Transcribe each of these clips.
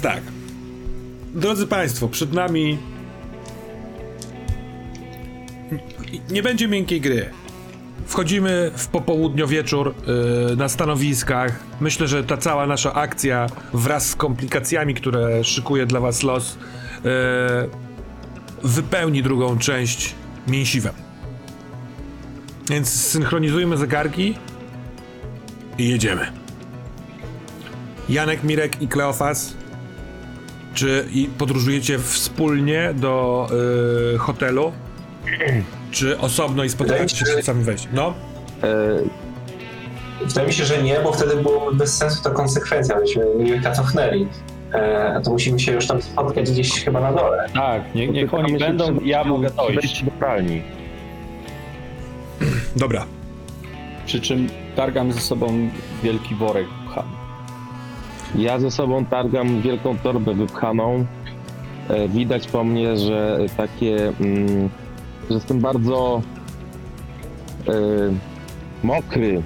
teraz tak. Drodzy Państwo, przed nami nie będzie miękkiej gry. Wchodzimy w popołudnio wieczór na stanowiskach. Myślę, że ta cała nasza akcja wraz z komplikacjami, które szykuje dla was los, wypełni drugą część mięsiwem. Więc synchronizujmy zegarki i jedziemy. Janek, Mirek i Kleofas, czy podróżujecie wspólnie do hotelu? Czy osobno i spotykacie się z sami wejść? No? Wydaje mi się, że nie, bo wtedy byłoby bez sensu ta konsekwencja, byśmy cofnęli. A to musimy się już tam spotkać gdzieś chyba na dole. Tak, niech oni będą, ja mogę dojść do pralni. Dobra. Przy czym targam ze sobą wielki worek pcham. Ja ze sobą targam wielką torbę wypchaną. Widać po mnie, że takie... że jestem bardzo mokry,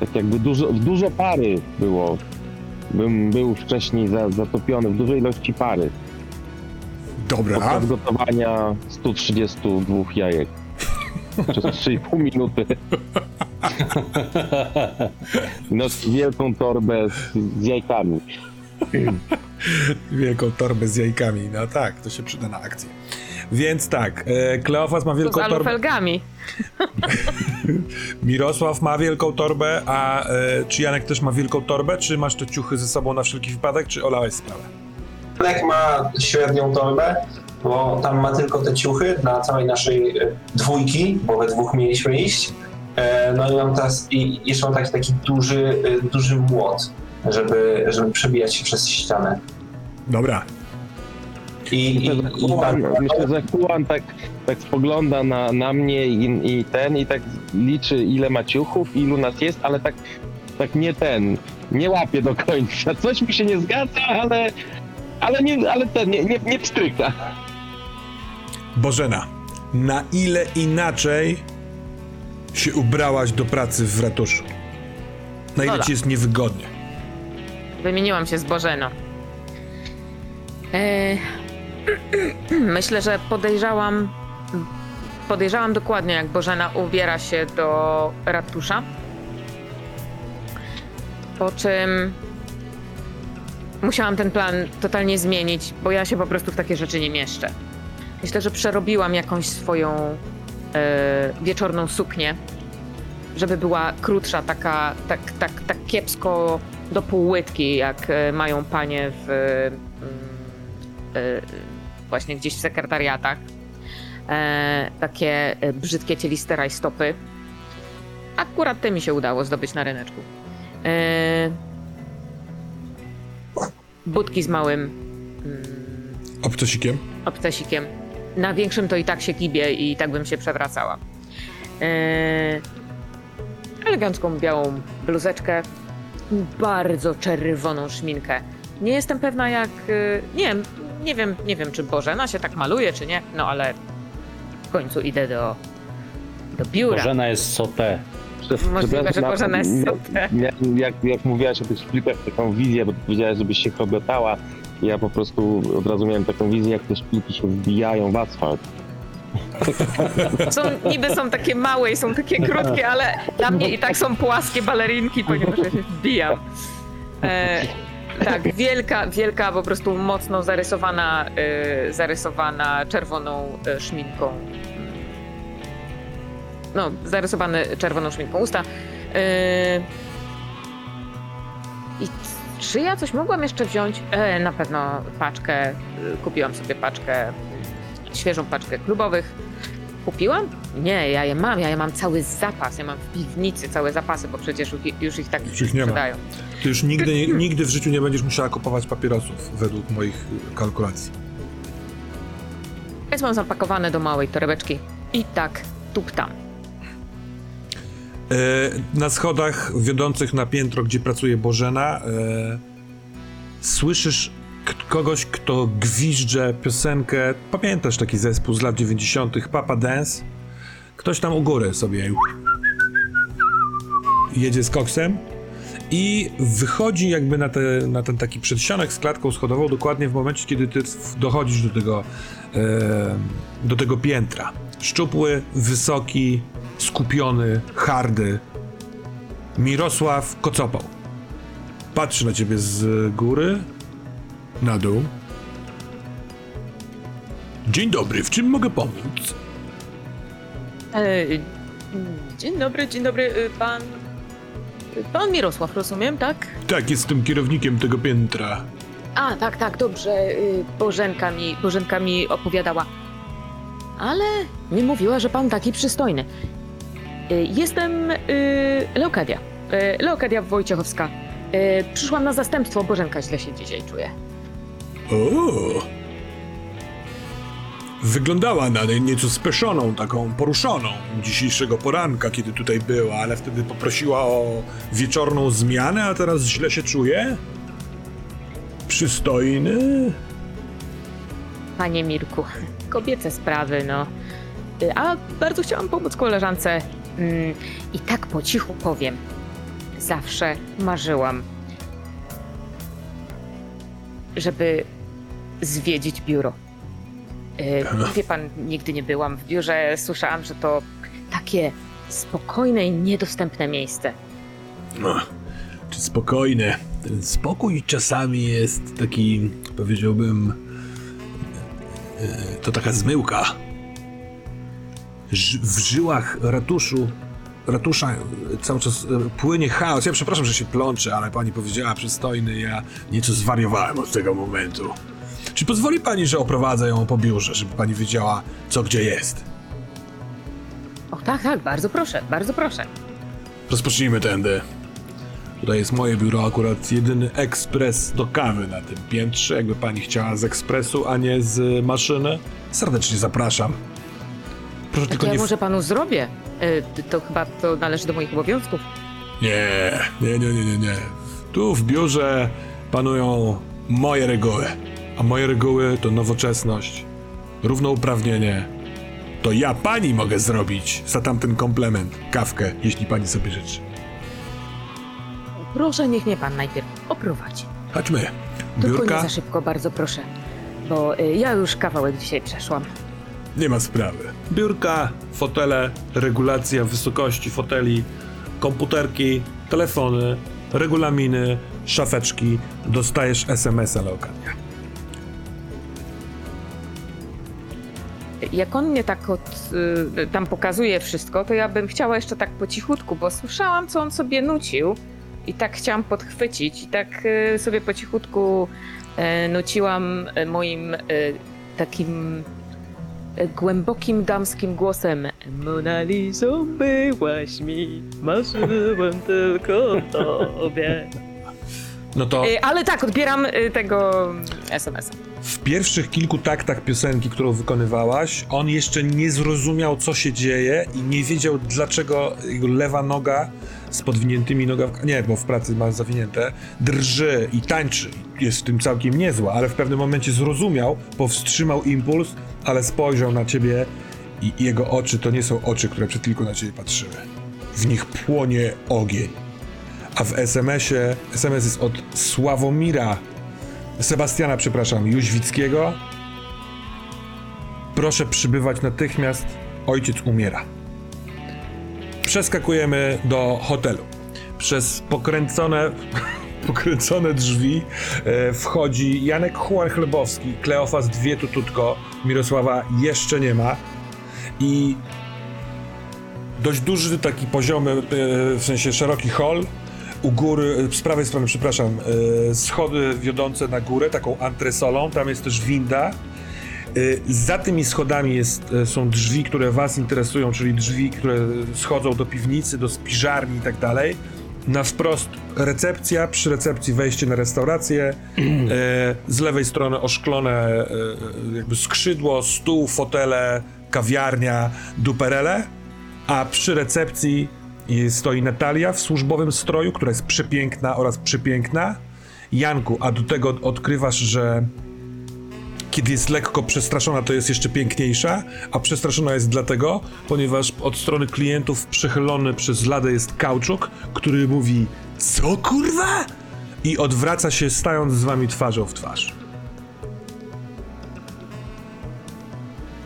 tak jakby dużo pary było, bym był wcześniej zatopiony w dużej ilości pary. Dobra. Podczas gotowania 132 jajek przez 3,5 minuty. Nosi wielką torbę z jajkami. Wielką torbę z jajkami, no tak, to się przyda na akcję. Więc tak, Kleofas ma wielką torbę. Z alufelgami. Mirosław ma wielką torbę, a czy Janek też ma wielką torbę? Czy masz te ciuchy ze sobą na wszelki wypadek, czy olałeś sprawę? Janek ma średnią torbę, bo tam ma tylko te ciuchy dla całej naszej dwójki, bo we dwóch mieliśmy iść. No i mam teraz jeszcze taki duży młot, żeby przebijać się przez ścianę. Dobra. Myślę, że Huan tak spogląda na mnie i tak liczy, ile ma ciuchów, ilu nas jest, ale tak nie łapie do końca. Coś mi się nie zgadza, ale nie pstryka. Bożena, na ile inaczej się ubrałaś do pracy w ratuszu? Na ile ci jest niewygodnie? Wymieniłam się z Bożeną. Myślę, że podejrzałam dokładnie, jak Bożena ubiera się do ratusza, po czym musiałam ten plan totalnie zmienić, bo ja się po prostu w takie rzeczy nie mieszczę. Myślę, że przerobiłam jakąś swoją wieczorną suknię, żeby była krótsza, taka tak kiepsko do pół łydki, jak mają panie w... właśnie gdzieś w sekretariatach, takie brzydkie cieliste rajstopy. Akurat te mi się udało zdobyć na ryneczku. Budki z małym obcasikiem. Na większym to i tak się kibię i tak bym się przewracała. Elegancką białą bluzeczkę i bardzo czerwoną szminkę. Nie jestem pewna, jak... Nie wiem, czy Bożena się tak maluje, czy nie, no ale w końcu idę do biura. Bożena jest sauté. Możliwe, że Bożena jest sauté. Jak mówiłaś o tych szpilkach, taką wizję, bo powiedziałaś, żebyś się chrobotała, ja po prostu od razu miałem taką wizję, jak te szpilki się wbijają w asfalt. Niby są takie małe i są takie krótkie, ale dla mnie i tak są płaskie balerinki, ponieważ ja się wbijam. Tak, wielka, po prostu mocno zarysowana czerwoną szminką. No, zarysowane czerwoną szminką usta. I czy ja coś mogłam jeszcze wziąć? Na pewno paczkę. Kupiłam sobie paczkę, świeżą paczkę klubowych. Kupiłam? Nie, ja je mam cały zapas, ja mam w piwnicy całe zapasy, bo przecież już ich tak sprzedają. Ty już nigdy w życiu nie będziesz musiała kupować papierosów, według moich kalkulacji. Więc mam zapakowane do małej torebeczki i tak tuptam. Na schodach wiodących na piętro, gdzie pracuje Bożena, słyszysz kogoś, kto gwizdże piosenkę, pamiętasz taki zespół z lat 90. Papa Dance? Ktoś tam u góry sobie jedzie z koksem i wychodzi jakby na ten taki przedsionek z klatką schodową dokładnie w momencie, kiedy ty dochodzisz do tego piętra. Szczupły, wysoki, skupiony, hardy Mirosław Kocopoł patrzy na ciebie z góry, na dół. Dzień dobry, w czym mogę pomóc? Dzień dobry, pan... Pan Mirosław, rozumiem, tak? Tak, jestem kierownikiem tego piętra. A, tak, tak, dobrze, Bożenka mi opowiadała. Ale nie mówiła, że pan taki przystojny. Jestem Leokadia Wojciechowska. Przyszłam na zastępstwo, Bożenka źle się dzisiaj czuje. O! Wyglądała na nieco speszoną, taką poruszoną dzisiejszego poranka, kiedy tutaj była, ale wtedy poprosiła o wieczorną zmianę, a teraz źle się czuje? Przystojny? Panie Mirku, kobiece sprawy, no. A bardzo chciałam pomóc koleżance. I tak po cichu powiem. Zawsze marzyłam, żeby zwiedzić biuro. Wie pan, nigdy nie byłam w biurze, słyszałam, że to takie spokojne i niedostępne miejsce. Czy spokojne? Ten spokój czasami jest taki, powiedziałbym, to taka zmyłka. W żyłach ratusza cały czas płynie chaos. Ja przepraszam, że się plączę, ale pani powiedziała przystojny, ja nieco zwariowałem od tego momentu. Czy pozwoli pani, że oprowadzę ją po biurze, żeby pani wiedziała, co gdzie jest? O tak, tak, bardzo proszę, bardzo proszę. Rozpocznijmy tędy. Tutaj jest moje biuro, akurat jedyny ekspres do kawy na tym piętrze. Jakby pani chciała z ekspresu, a nie z maszyny, serdecznie zapraszam. Proszę, tylko ja nie... może panu zrobię? To chyba to należy do moich obowiązków. Nie. Tu w biurze panują moje reguły. A moje reguły to nowoczesność, równouprawnienie. To ja pani mogę zrobić za tamten komplement kawkę, jeśli pani sobie życzy. Proszę, niech mnie pan najpierw oprowadzi. Chodźmy. Biurka. Tylko nie za szybko, bardzo proszę, bo ja już kawałek dzisiaj przeszłam. Nie ma sprawy. Biurka, fotele, regulacja wysokości foteli, komputerki, telefony, regulaminy, szafeczki. Dostajesz SMS-a, Leokadia. Jak on mnie tak tam pokazuje wszystko, to ja bym chciała jeszcze tak po cichutku, bo słyszałam, co on sobie nucił i tak chciałam podchwycić i tak sobie po cichutku nuciłam moim takim głębokim damskim głosem. Mona Lizą byłaś mi, marzyłam tylko o tobie. No to... Ale tak, odbieram tego SMS-a. W pierwszych kilku taktach piosenki, którą wykonywałaś, on jeszcze nie zrozumiał, co się dzieje i nie wiedział, dlaczego jego lewa noga z podwiniętymi nogawkami, nie, bo w pracy ma zawinięte, drży i tańczy. Jest w tym całkiem niezła, ale w pewnym momencie zrozumiał, powstrzymał impuls, ale spojrzał na ciebie i jego oczy to nie są oczy, które przed chwilką na ciebie patrzyły. W nich płonie ogień. A w SMS-ie, SMS jest od Sebastiana Jóźwickiego. Proszę przybywać natychmiast, ojciec umiera. Przeskakujemy do hotelu. Przez pokręcone drzwi wchodzi Janek Huan Chlebowski, Kleofas Dwie Tututko, Mirosława jeszcze nie ma i dość duży taki poziomy, w sensie szeroki hol. U góry, z prawej strony, przepraszam, schody wiodące na górę, taką antresolą, tam jest też winda. Za tymi schodami są drzwi, które was interesują, czyli drzwi, które schodzą do piwnicy, do spiżarni i tak dalej. Na wprost recepcja, przy recepcji wejście na restaurację, z lewej strony oszklone jakby skrzydło, stół, fotele, kawiarnia, duperele, a przy recepcji stoi Natalia w służbowym stroju, która jest przepiękna oraz przepiękna. Janku, a do tego odkrywasz, że kiedy jest lekko przestraszona, to jest jeszcze piękniejsza, a przestraszona jest dlatego, ponieważ od strony klientów przechylony przez ladę jest kauczuk, który mówi Co kurwa? I odwraca się, stając z wami twarzą w twarz.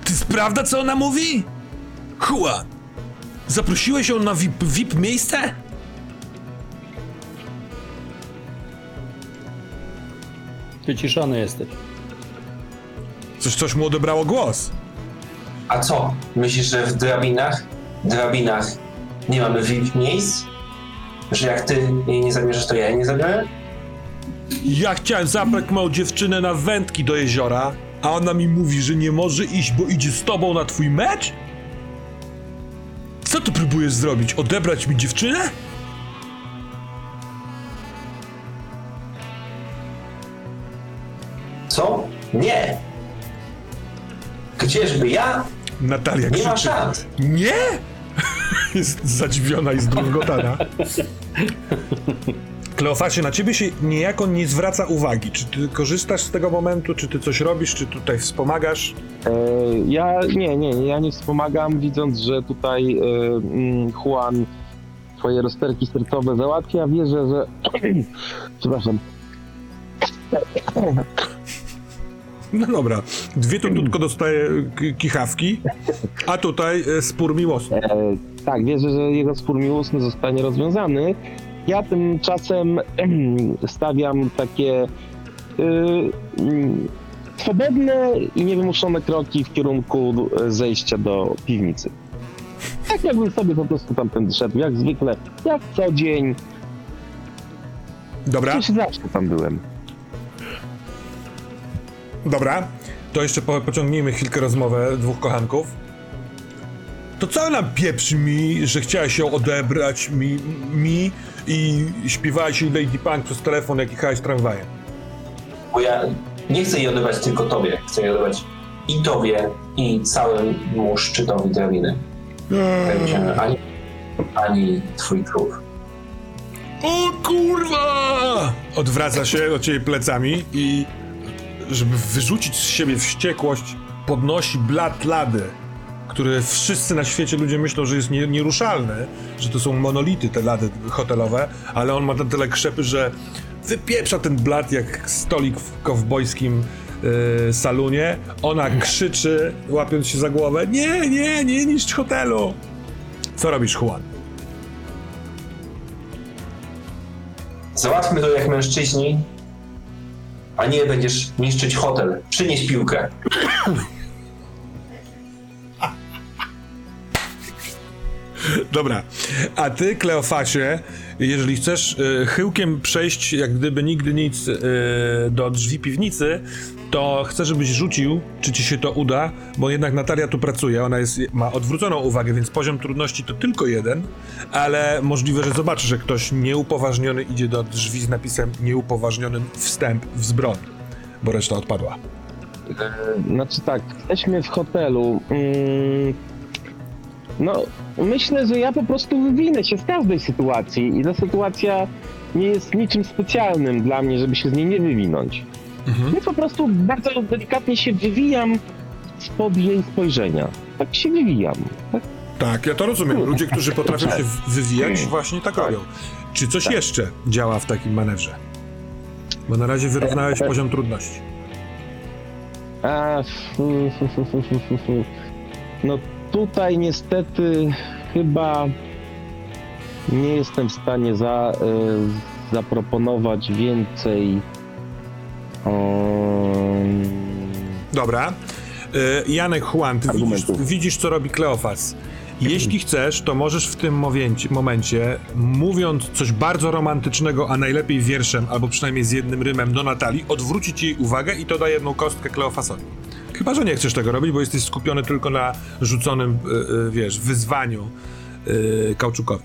To jest prawda, co ona mówi? Huan, zaprosiłeś ją na VIP miejsce? Wyciszony jesteś. Coś mu odebrało głos. A co? Myślisz, że w drabinach nie mamy VIP miejsc? Że jak ty jej nie zabierzesz, to ja jej nie zabiorę? Ja chciałem zabrać małą dziewczynę na wędki do jeziora, a ona mi mówi, że nie może iść, bo idzie z tobą na twój mecz? Co ty próbujesz zrobić? Odebrać mi dziewczynę? Co? Nie! Gdzieżby ja? Natalia krzyczy. Nie ma szans. Nie? Jest zadziwiona i zdruzgotana. Kleofasie, na ciebie się niejako nie zwraca uwagi. Czy ty korzystasz z tego momentu, czy ty coś robisz, czy tutaj wspomagasz? Ja nie wspomagam, widząc, że tutaj Juan swoje rozterki sercowe załatwia. Wierzę, że... Przepraszam. No dobra, Dwie Tututko dostaje kichawki, a tutaj spór miłosny. Tak, wierzę, że jego spór miłosny zostanie rozwiązany. Ja tymczasem stawiam takie swobodne i niewymuszone kroki w kierunku zejścia do piwnicy. Tak jakbym sobie po prostu tamtędy szedł, jak zwykle, jak co dzień. Dobra. Przecież zawsze tam byłem. Dobra, to jeszcze pociągnijmy chwilkę rozmowę dwóch kochanków. To co nam pieprzy mi, że chciałaś ją odebrać mi i śpiewałaś jej Lady Punk przez telefon, jak jechałeś tramwajem? Bo ja nie chcę jej odebrać tylko tobie. Chcę jej odebrać i tobie, i całemu szczytowi drabiny. Ani twój krów. O kurwa! Odwraca się od ciebie plecami i... żeby wyrzucić z siebie wściekłość, podnosi blat lady, który wszyscy na świecie ludzie myślą, że jest nieruszalny, że to są monolity te lady hotelowe, ale on ma na tyle krzepy, że wypieprza ten blat jak stolik w kowbojskim salonie. Ona krzyczy, łapiąc się za głowę, nie niszcz hotelu. Co robisz, Juan? Załatwmy to jak mężczyźni. A nie będziesz niszczyć hotel. Przynieś piłkę. Dobra. A ty, Kleofasie, jeżeli chcesz chyłkiem przejść, jak gdyby nigdy nic, do drzwi piwnicy, to chcę, żebyś rzucił, czy ci się to uda, bo jednak Natalia tu pracuje, ona ma odwróconą uwagę, więc poziom trudności to tylko 1, ale możliwe, że zobaczysz, że ktoś nieupoważniony idzie do drzwi z napisem nieupoważnionym wstęp w zbroń, bo reszta odpadła. Znaczy tak, jesteśmy w hotelu. No, myślę, że ja po prostu wywinę się z każdej sytuacji i ta sytuacja nie jest niczym specjalnym dla mnie, żeby się z niej nie wywinąć. Mhm. Ja po prostu bardzo delikatnie się wywijam spod jej spojrzenia. Tak się wywijam. Tak, ja to rozumiem. Ludzie, którzy potrafią się wywijać, właśnie tak robią. Czy coś jeszcze działa w takim manewrze? Bo na razie wyrównałeś poziom trudności. No tutaj niestety chyba nie jestem w stanie zaproponować więcej. Dobra. Janek Huan, ty widzisz, co robi Kleofas. Jeśli chcesz, to możesz w tym momencie, mówiąc coś bardzo romantycznego, a najlepiej wierszem, albo przynajmniej z jednym rymem do Natalii, odwrócić jej uwagę i to da jedną kostkę Kleofasowi. Chyba że nie chcesz tego robić, bo jesteś skupiony tylko na rzuconym, wyzwaniu Kauczukowi.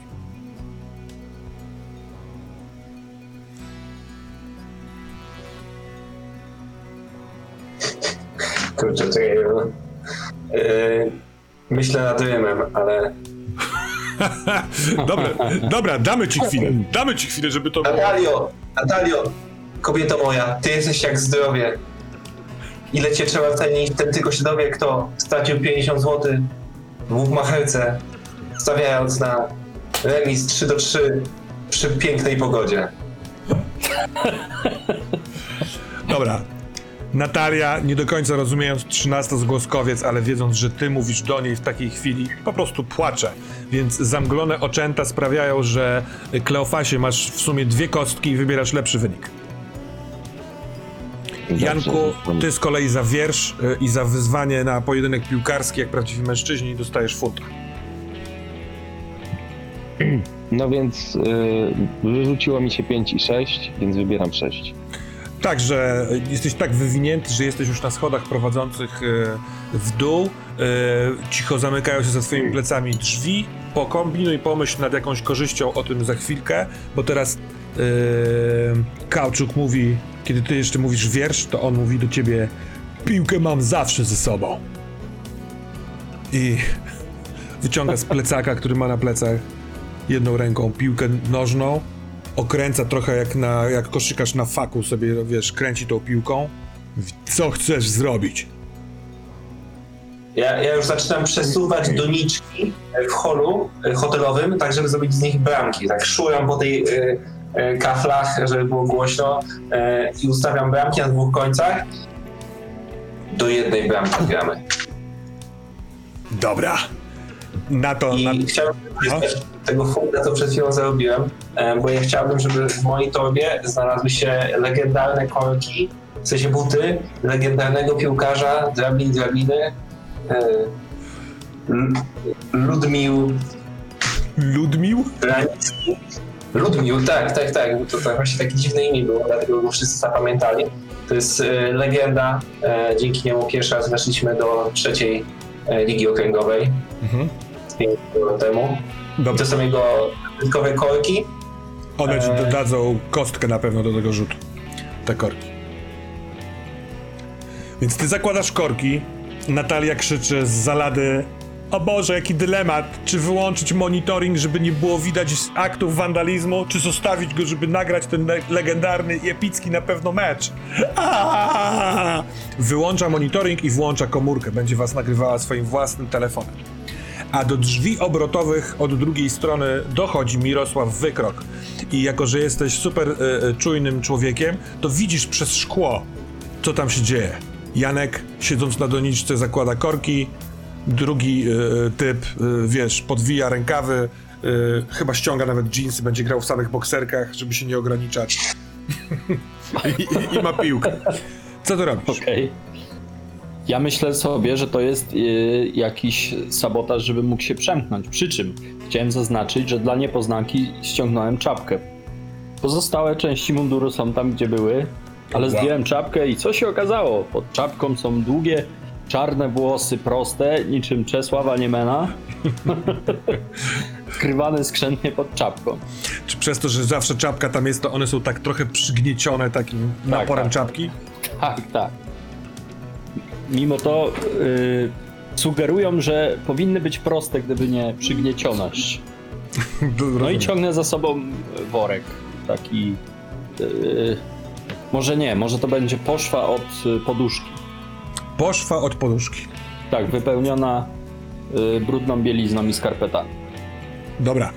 Kurczę, to ja wiem. Myślę nad rymem, ale... Dobra, damy ci chwilę, żeby to... Natalio, kobieto moja, ty jesteś jak zdrowie. Ile cię trzeba cenić, ten tylko się dowie, kto stracił 50 zł w macherce, stawiając na remis 3-3 przy pięknej pogodzie. Dobra. Natalia, nie do końca rozumiejąc 13 zgłoskowiec, ale wiedząc, że ty mówisz do niej w takiej chwili, po prostu płacze. Więc zamglone oczęta sprawiają, że Kleofasie masz w sumie 2 kostki i wybierasz lepszy wynik. Janku, ty z kolei za wiersz i za wyzwanie na pojedynek piłkarski, jak prawdziwi mężczyźni, dostajesz funt. No więc wyrzuciło mi się 5 i 6, więc wybieram 6. Także jesteś tak wywinięty, że jesteś już na schodach prowadzących w dół. Cicho zamykają się za swoimi plecami drzwi. Pokombinuj, pomyśl nad jakąś korzyścią, o tym za chwilkę, bo teraz Kauczuk mówi, kiedy ty jeszcze mówisz wiersz, to on mówi do ciebie: piłkę mam zawsze ze sobą. I wyciąga z plecaka, który ma na plecach, jedną ręką piłkę nożną, okręca trochę jak koszykarz na faku sobie, wiesz, kręci tą piłką. Co chcesz zrobić? Ja już zaczynam przesuwać doniczki w holu hotelowym, tak żeby zrobić z nich bramki. Tak szuram po tej kaflach, żeby było głośno, i ustawiam bramki na 2 końcach. Do jednej bramki gramy. Dobra. Na to... Chciałbym tego funda, co przed chwilą zarobiłem, bo ja chciałbym, żeby w mojej torbie znalazły się legendarne korki, w sensie buty legendarnego piłkarza Drabiny, Ludmił? Ranicki. Ludmił, tak. To właśnie takie dziwne imię było, dlatego go wszyscy zapamiętali. To jest legenda, dzięki niemu pierwszy raz weszliśmy do 3. Ligi Okręgowej. Mhm. 5 lat temu. Dobrze. To są jego dodatkowe korki. One ci dodadzą kostkę na pewno do tego rzutu. Te korki. Więc ty zakładasz korki. Natalia krzyczy z zalady: o Boże, jaki dylemat! Czy wyłączyć monitoring, żeby nie było widać aktów wandalizmu, czy zostawić go, żeby nagrać ten legendarny i epicki na pewno mecz? Aaaa! Wyłącza monitoring i włącza komórkę. Będzie was nagrywała swoim własnym telefonem. A do drzwi obrotowych od drugiej strony dochodzi Mirosław Wykrok. I jako że jesteś super czujnym człowiekiem, to widzisz przez szkło, co tam się dzieje. Janek, siedząc na doniczce, zakłada korki. Drugi typ, wiesz, podwija rękawy, chyba ściąga nawet dżinsy, będzie grał w samych bokserkach, żeby się nie ograniczać. I ma piłkę. Co ty robisz? Okay. Ja myślę sobie, że to jest jakiś sabotaż, żeby mógł się przemknąć. Przy czym chciałem zaznaczyć, że dla niepoznanki ściągnąłem czapkę. Pozostałe części munduru są tam, gdzie były, ale zdjąłem czapkę i co się okazało? Pod czapką są długie, czarne włosy, proste, niczym Czesława Niemena, skrywane skrzętnie pod czapką. Czy przez to, że zawsze czapka tam jest, to one są tak trochę przygniecione takim naporem czapki? Tak. Mimo to sugerują, że powinny być proste, gdyby nie przygniecioność. No i ciągnę za sobą worek, taki... Może to będzie poszwa od poduszki. Poszwa od poduszki. Tak, wypełniona brudną bielizną i skarpetami. Dobra.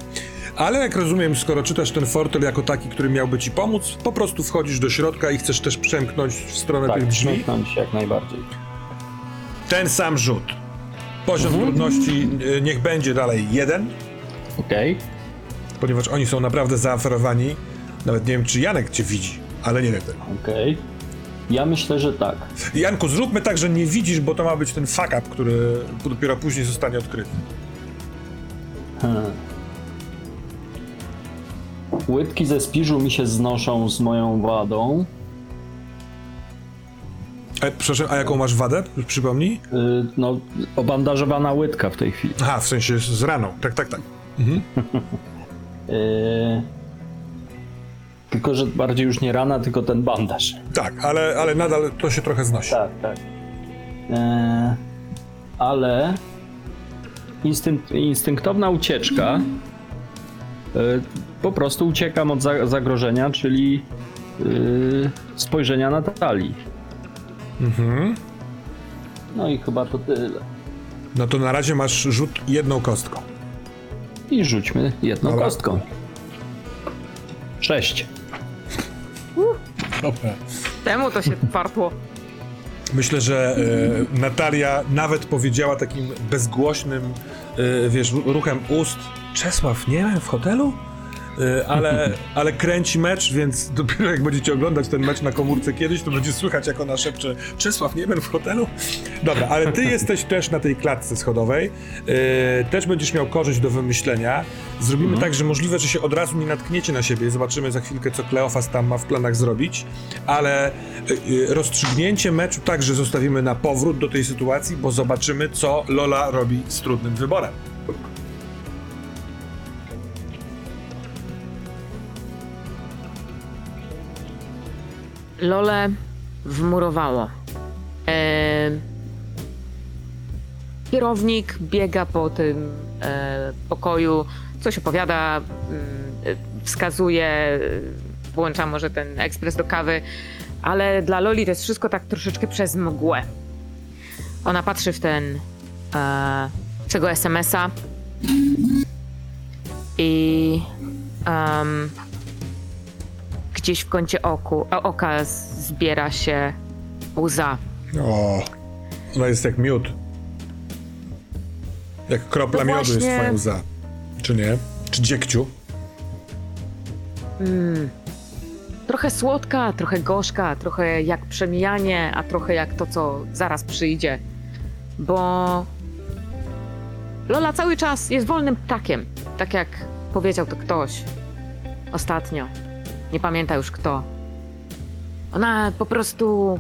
Ale jak rozumiem, skoro czytasz ten fortel jako taki, który miałby ci pomóc, po prostu wchodzisz do środka i chcesz też przemknąć w stronę tych drzwi? Tak, przemknąć jak najbardziej. Ten sam rzut. Poziom trudności niech będzie dalej 1. Okej. Okay. Ponieważ oni są naprawdę zaaferowani. Nawet nie wiem, czy Janek cię widzi, ale nie wiem tego. Okej. Okay. Ja myślę, że tak. Janku, zróbmy tak, że nie widzisz, bo to ma być ten fuck up, który dopiero później zostanie odkryty. Łydki ze spiżu mi się znoszą z moją wadą. Przepraszam, a jaką masz wadę? Przypomnij. Obandażowana łydka w tej chwili. Aha, w sensie z raną. Tak. Mhm. Tylko że bardziej już nie rana, tylko ten bandaż. Tak, ale nadal to się trochę znosi. Tak. Ale instynktowna ucieczka. Po prostu uciekam od zagrożenia, czyli spojrzenia na Natalii. Mhm. No i chyba to tyle. No to na razie masz rzut jedną kostką. I rzućmy jedną kostką. 6. Dobra. Temu to się wartło. Myślę, że Natalia nawet powiedziała takim bezgłośnym, wiesz, ruchem ust: Czesław Niemen w hotelu? Ale kręci mecz, więc dopiero jak będziecie oglądać ten mecz na komórce kiedyś, to będzie słychać, jak ona szepcze: Czesław Niemen w hotelu? Dobra, ale ty jesteś też na tej klatce schodowej, też będziesz miał korzyść do wymyślenia. Zrobimy tak, że możliwe, że się od razu nie natkniecie na siebie. Zobaczymy za chwilkę, co Kleofas tam ma w planach zrobić, ale rozstrzygnięcie meczu także zostawimy na powrót do tej sytuacji, bo zobaczymy, co Lola robi z trudnym wyborem. Lolę wmurowało. Kierownik biega po tym pokoju, coś opowiada, wskazuje, włącza może ten ekspres do kawy, ale dla Loli to jest wszystko tak troszeczkę przez mgłę. Ona patrzy w ten tego SMS-a i gdzieś w kącie oka zbiera się łza. O, ona jest jak miód. Jak kropla miodu właśnie... jest twoja łza. Czy nie? Czy dziegciu? Trochę słodka, trochę gorzka, trochę jak przemijanie, a trochę jak to, co zaraz przyjdzie. Bo Lola cały czas jest wolnym ptakiem. Tak jak powiedział to ktoś ostatnio. Nie pamięta już kto. Ona po prostu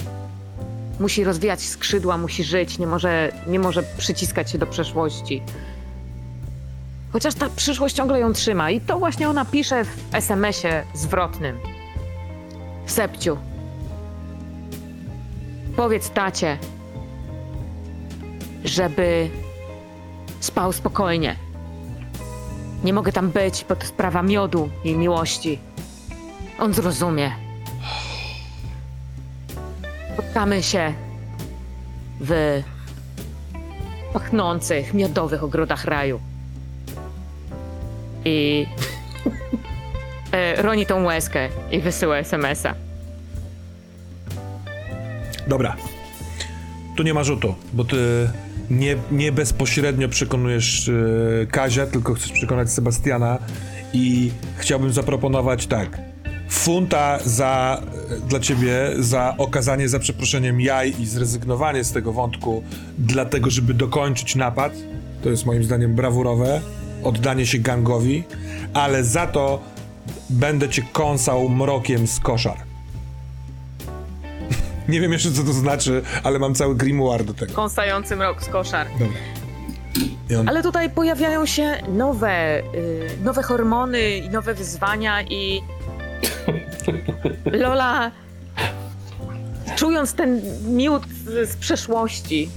musi rozwijać skrzydła, musi żyć, nie może przyciskać się do przeszłości. Chociaż ta przyszłość ciągle ją trzyma i to właśnie ona pisze w SMS-ie zwrotnym. Sepciu, powiedz tacie, żeby spał spokojnie. Nie mogę tam być, bo to sprawa miodu i miłości. On zrozumie. Spotkamy się w pachnących, miodowych ogrodach raju. I roni tą łezkę i wysyła SMS-a. Dobra. Tu nie ma rzutu, bo ty nie bezpośrednio przekonujesz Kazia, tylko chcesz przekonać Sebastiana i chciałbym zaproponować tak. Funta dla ciebie za okazanie, za przeproszeniem, jaj i zrezygnowanie z tego wątku, dlatego żeby dokończyć napad. To jest moim zdaniem brawurowe, oddanie się gangowi, ale za to będę cię kąsał mrokiem z koszar. Nie wiem jeszcze, co to znaczy, ale mam cały grimoire do tego. Kąsający mrok z koszar. Dobra. Ale tutaj pojawiają się nowe hormony i nowe wyzwania i... Lola, czując ten miód z przeszłości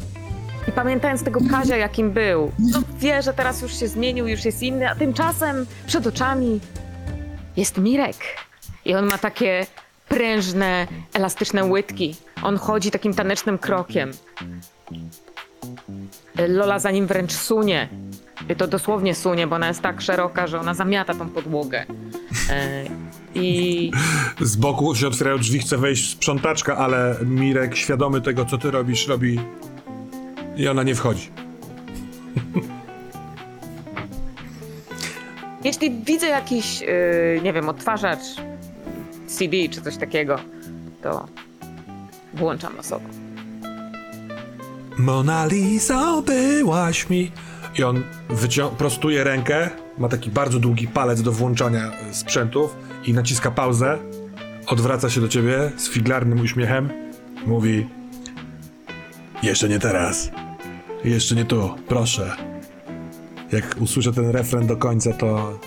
i pamiętając tego Kazia, jakim był, no wie, że teraz już się zmienił, już jest inny, a tymczasem przed oczami jest Mirek. I on ma takie prężne, elastyczne łydki. On chodzi takim tanecznym krokiem. Lola za nim wręcz sunie. To dosłownie sunie, bo ona jest tak szeroka, że ona zamiata tą podłogę. I... Z boku się otwierają drzwi, chce wejść sprzątaczka, ale Mirek, świadomy tego, co ty robisz, robi i ona nie wchodzi. Jeśli widzę jakiś, nie wiem, odtwarzacz CD czy coś takiego, to włączam osobę. Mona Lisa, byłaś mi... I on prostuje rękę, ma taki bardzo długi palec do włączania sprzętów i naciska pauzę, odwraca się do ciebie z figlarnym uśmiechem, mówi: jeszcze nie teraz, jeszcze nie tu, proszę. Jak usłyszę ten refren do końca, to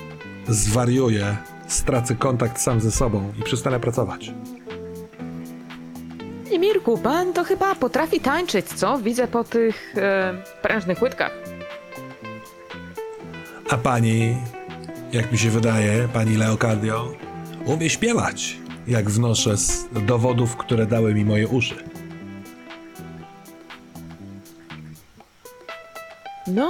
zwariuję, stracę kontakt sam ze sobą i przestanę pracować. I Mirku, pan to chyba potrafi tańczyć, co? Widzę po tych prężnych łydkach. A pani, jak mi się wydaje, pani Leokadio, umie śpiewać, jak wnoszę z dowodów, które dały mi moje uszy. No...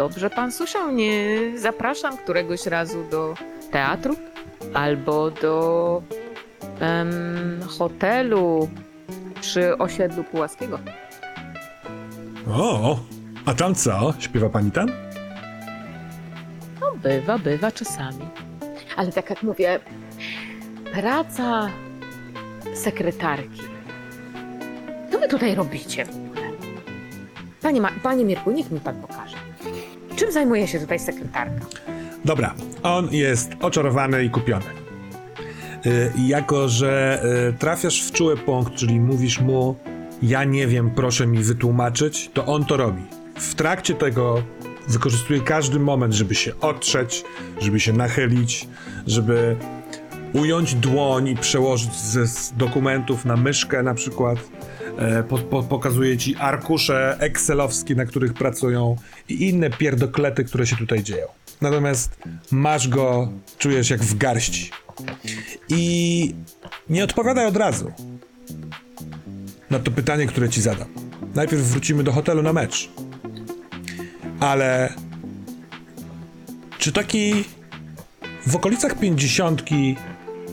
Dobrze pan słyszał, nie zapraszam któregoś razu do teatru albo do hotelu przy osiedlu Pułaskiego. O, a tam co? Śpiewa pani tam? No bywa czasami. Ale tak jak mówię, praca sekretarki. Co wy tutaj robicie w ogóle? Panie Mirku, niech mi pan pokaże. Czym zajmuje się tutaj sekretarka? Dobra, on jest oczarowany i kupiony. Jako że trafiasz w czuły punkt, czyli mówisz mu: ja nie wiem, proszę mi wytłumaczyć, to on to robi. W trakcie tego wykorzystuje każdy moment, żeby się otrzeć, żeby się nachylić, żeby ująć dłoń i przełożyć z dokumentów na myszkę na przykład. Pokazuje ci arkusze excelowskie, na których pracują, i inne pierdoklety, które się tutaj dzieją. Natomiast masz go, czujesz jak w garści. I nie odpowiadaj od razu na to pytanie, które ci zadam. Najpierw wrócimy do hotelu na mecz. Ale czy taki w okolicach 50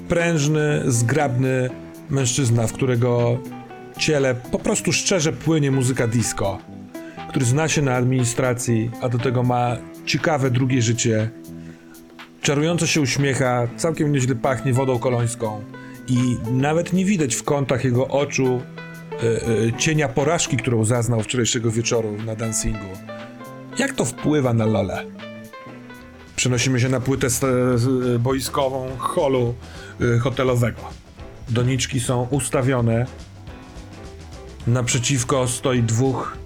prężny, zgrabny mężczyzna, w którego ciele po prostu szczerze płynie muzyka disco, który zna się na administracji, a do tego ma ciekawe drugie życie, czarująco się uśmiecha, całkiem nieźle pachnie wodą kolońską i nawet nie widać w kątach jego oczu cienia porażki, którą zaznał wczorajszego wieczoru na dancingu. Jak to wpływa na Lolę? Przenosimy się na płytę boiskową holu hotelowego. Doniczki są ustawione. Naprzeciwko stoi dwóch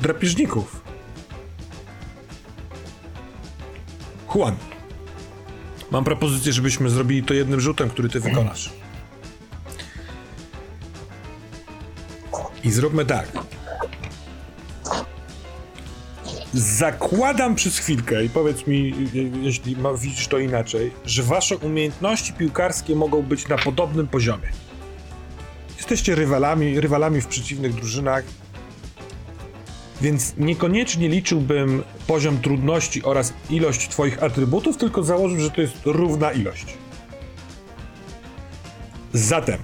drapieżników. Juan, mam propozycję, żebyśmy zrobili to jednym rzutem, który ty wykonasz. I zróbmy tak. Zakładam przez chwilkę, i powiedz mi, jeśli widzisz to inaczej, że wasze umiejętności piłkarskie mogą być na podobnym poziomie. Jesteście rywalami w przeciwnych drużynach, więc niekoniecznie liczyłbym poziom trudności oraz ilość twoich atrybutów, tylko założył, że to jest równa ilość. Zatem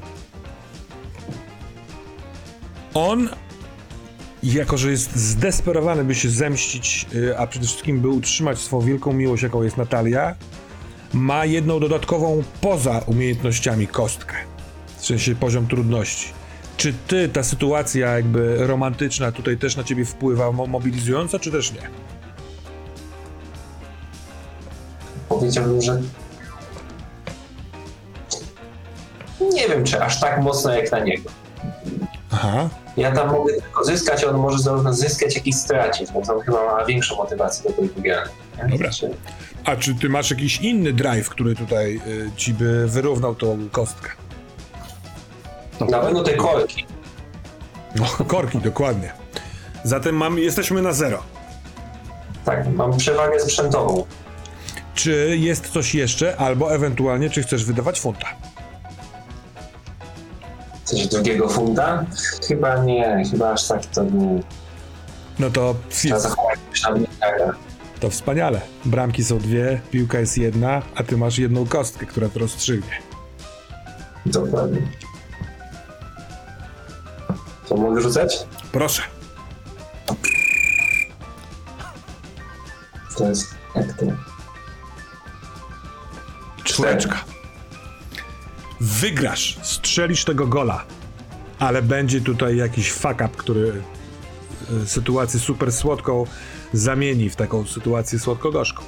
on, jako że jest zdesperowany, by się zemścić, a przede wszystkim by utrzymać swoją wielką miłość, jaką jest Natalia, ma jedną dodatkową poza umiejętnościami kostkę. W sensie poziom trudności. Czy ty, ta sytuacja jakby romantyczna tutaj też na ciebie wpływa mobilizująca, czy też nie? Powiedziałbym, że nie wiem, czy aż tak mocno jak na niego. Aha. Ja tam mogę tylko zyskać, a on może zarówno zyskać, jak i stracić, bo tam chyba ma większą motywację do tego wygrania. Dobra. A czy ty masz jakiś inny drive, który tutaj ci by wyrównał tą kostkę? Na pewno te korki. No, korki, dokładnie. Zatem jesteśmy na zero. Tak, mam przewagę sprzętową. Czy jest coś jeszcze, albo ewentualnie, czy chcesz wydawać funta? Coś drugiego funta? Chyba nie, chyba aż tak to nie. No to... To wspaniale. Bramki są dwie, piłka jest jedna, a ty masz jedną kostkę, która to rozstrzygnie. Dokładnie. To mogę rzucać? Proszę. To jest jak to? Czwóreczka. Wygrasz, strzelisz tego gola, ale będzie tutaj jakiś fuck up, który sytuację super słodką zamieni w taką sytuację słodko-gorzką.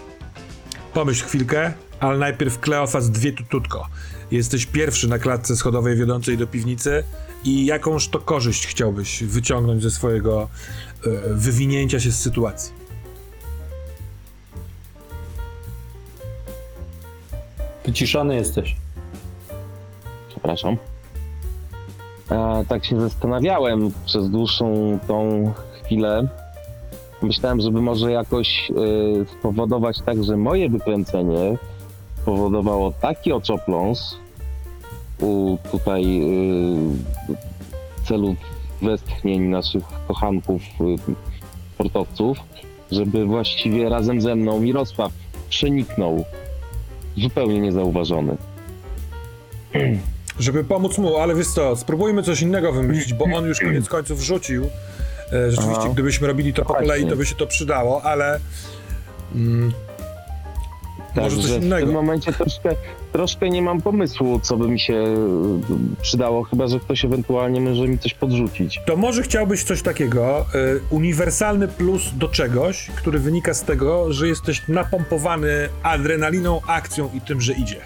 Pomyśl chwilkę, ale najpierw Kleofas Dwie Tututko. Jesteś pierwszy na klatce schodowej wiodącej do piwnicy i jakąż to korzyść chciałbyś wyciągnąć ze swojego wywinięcia się z sytuacji? Wyciszany jesteś. Przepraszam. Tak się zastanawiałem przez dłuższą tą chwilę. Myślałem, żeby może jakoś spowodować tak, że moje wykręcenie powodowało taki oczopląs u tutaj celu westchnień naszych kochanków, sportowców, żeby właściwie razem ze mną Mirosław przeniknął, zupełnie niezauważony. Żeby pomóc mu, ale wiesz co, spróbujmy coś innego wymyślić, bo on już koniec końców rzucił. Rzeczywiście, gdybyśmy robili to po kolei, to by się to przydało, ale może coś innego. W tym momencie troszkę nie mam pomysłu, co by mi się przydało, chyba że ktoś ewentualnie może mi coś podrzucić. To może chciałbyś coś takiego, uniwersalny plus do czegoś, który wynika z tego, że jesteś napompowany adrenaliną, akcją i tym, że idzie.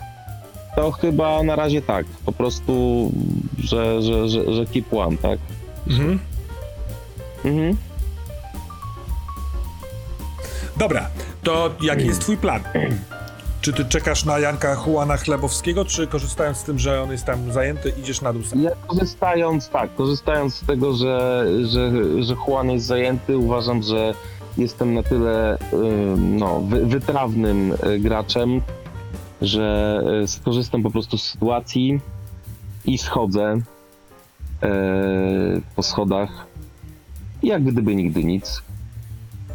To chyba na razie tak, po prostu, że keep one, tak? Mhm. Mhm. Dobra, to jaki jest twój plan? Czy ty czekasz na Janka Huana Chlebowskiego, czy korzystając z tym, że on jest tam zajęty, idziesz na dół sam? Ja korzystając z tego, że Huan jest zajęty, uważam, że jestem na tyle wytrawnym graczem, że skorzystam po prostu z sytuacji i schodzę po schodach, jak gdyby nigdy nic,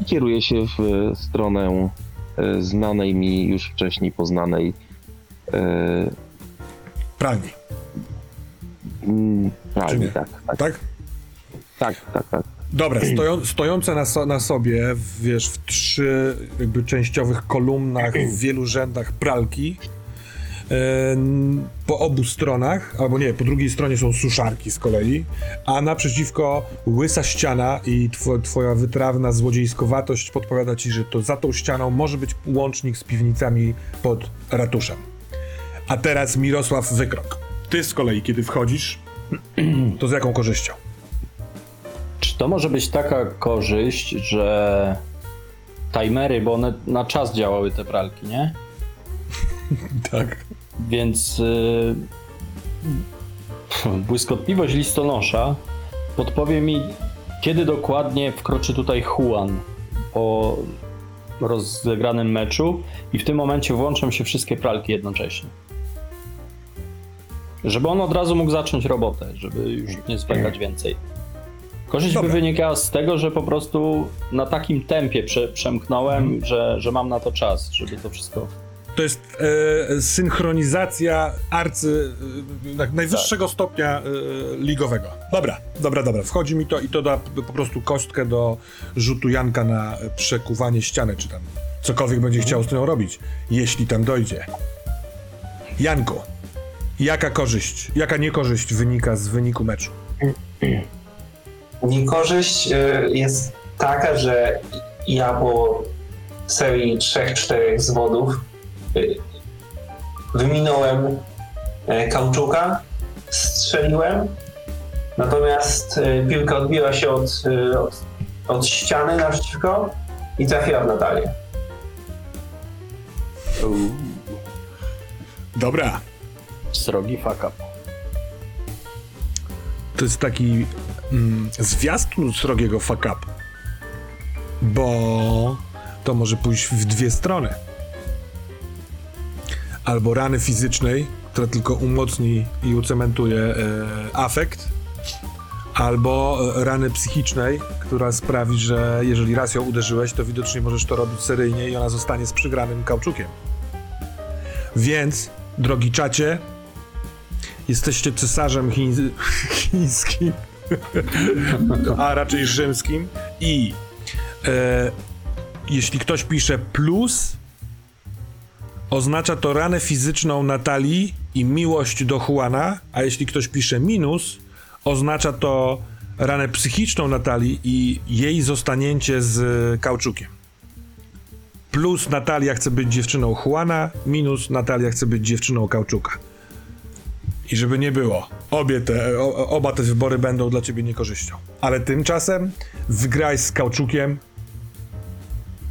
i kieruję się w stronę znanej mi już wcześniej poznanej pralni. Pralni, tak. Dobra, stojące na sobie, wiesz, w 3 jakby częściowych kolumnach, w wielu rzędach pralki, po obu stronach, albo nie, po drugiej stronie są suszarki z kolei, a naprzeciwko łysa ściana i twoja wytrawna złodziejskowatość podpowiada ci, że to za tą ścianą może być łącznik z piwnicami pod ratuszem. A teraz Mirosław Wykrok. Ty z kolei, kiedy wchodzisz, to z jaką korzyścią? Czy to może być taka korzyść, że timery, bo one na czas działały te pralki, nie? Tak. Więc błyskotliwość listonosza podpowie mi, kiedy dokładnie wkroczy tutaj Huan po rozegranym meczu i w tym momencie włączą się wszystkie pralki jednocześnie. Żeby on od razu mógł zacząć robotę, żeby już nie zwlekać więcej. Korzyść by wynikała z tego, że po prostu na takim tempie przemknąłem, że mam na to czas, żeby to wszystko... To jest synchronizacja najwyższego stopnia ligowego. Dobra. Wchodzi mi to i to da po prostu kostkę do rzutu Janka na przekuwanie ściany, czy tam cokolwiek będzie chciał z nią robić, jeśli tam dojdzie. Janku, jaka niekorzyść wynika z wyniku meczu? Niekorzyść jest taka, że ja po serii 3-4 zwodów wyminąłem Kauczuka, strzeliłem, natomiast piłka odbiła się od ściany naprzeciwko i trafiła w Natalię. Dobra. Srogi fuck up. To jest taki zwiastun srogiego fuck up, bo to może pójść w dwie strony. Albo rany fizycznej, która tylko umocni i ucementuje afekt, albo rany psychicznej, która sprawi, że jeżeli raz ją uderzyłeś, to widocznie możesz to robić seryjnie i ona zostanie z przygranym kauczukiem. Więc, drogi czacie, jesteście cesarzem chińskim, a raczej rzymskim i jeśli ktoś pisze plus, oznacza to ranę fizyczną Natalii i miłość do Huana, a jeśli ktoś pisze minus, oznacza to ranę psychiczną Natalii i jej zostanięcie z kauczukiem. Plus Natalia chce być dziewczyną Huana, minus Natalia chce być dziewczyną kauczuka. I żeby nie było, oba te wybory będą dla ciebie niekorzyścią. Ale tymczasem wygraj z kauczukiem.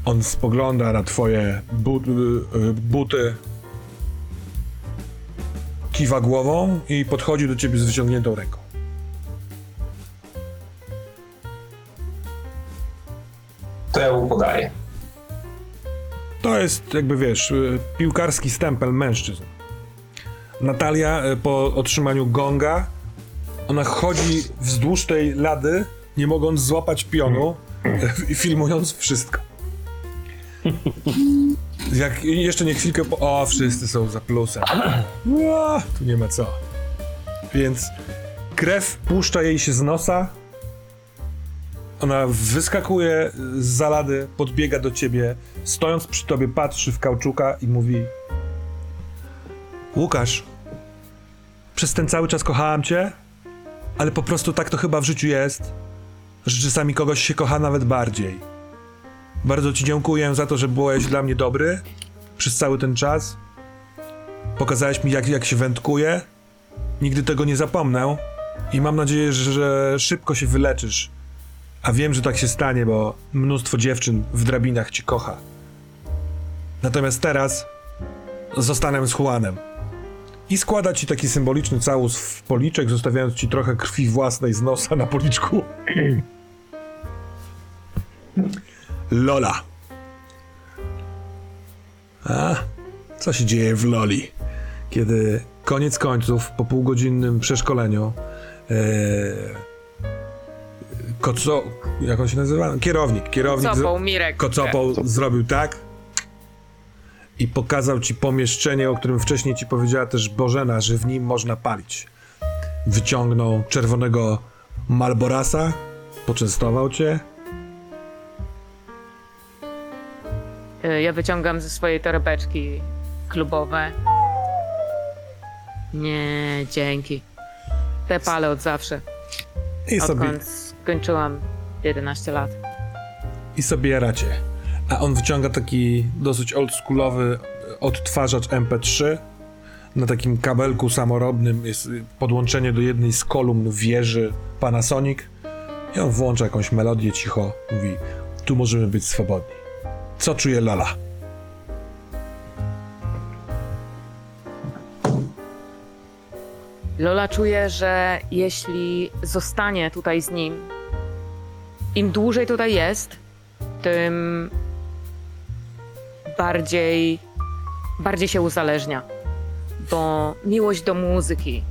On spogląda na twoje buty, kiwa głową i podchodzi do ciebie z wyciągniętą ręką. To ja mu podaję. To jest, jakby wiesz, piłkarski stempel mężczyzn. Natalia po otrzymaniu gonga Ona chodzi wzdłuż tej lady, nie mogąc złapać pionu i filmując wszystko. Jak jeszcze nie chwilkę po... O, wszyscy są za plusem. O, tu nie ma co. Więc krew puszcza jej się z nosa. Ona wyskakuje z zalady, podbiega do ciebie, stojąc przy tobie patrzy w Kauczuka i mówi: Łukasz, przez ten cały czas kochałam cię, ale po prostu tak to chyba w życiu jest, że czasami kogoś się kocha nawet bardziej. Bardzo ci dziękuję za to, że byłeś dla mnie dobry przez cały ten czas. Pokazałeś mi, jak się wędkuje. Nigdy tego nie zapomnę i mam nadzieję, że szybko się wyleczysz. A wiem, że tak się stanie, bo mnóstwo dziewczyn w drabinach ci kocha. Natomiast teraz zostanę z Juanem. I składa ci taki symboliczny całus w policzek, zostawiając ci trochę krwi własnej z nosa na policzku. Lola. A co się dzieje w Loli? Kiedy koniec końców, po półgodzinnym przeszkoleniu, jak on się nazywa? Kierownik Kocopoł, Mirek. Kocopoł zrobił tak i pokazał ci pomieszczenie, o którym wcześniej ci powiedziała też Bożena, że w nim można palić. Wyciągnął czerwonego Malborasa, poczęstował cię. Ja wyciągam ze swojej torebeczki klubowe. Nie, dzięki. Te palę od zawsze. I odkąd skończyłam 11 lat. I sobie jaracie. A on wyciąga taki dosyć oldschoolowy odtwarzacz MP3. Na takim kabelku samorobnym jest podłączenie do jednej z kolumn wieży Panasonic. I on włącza jakąś melodię cicho. Mówi, tu możemy być swobodni. Co czuje Lola? Lola czuje, że jeśli zostanie tutaj z nim, im dłużej tutaj jest, tym bardziej się uzależnia. Bo miłość do muzyki,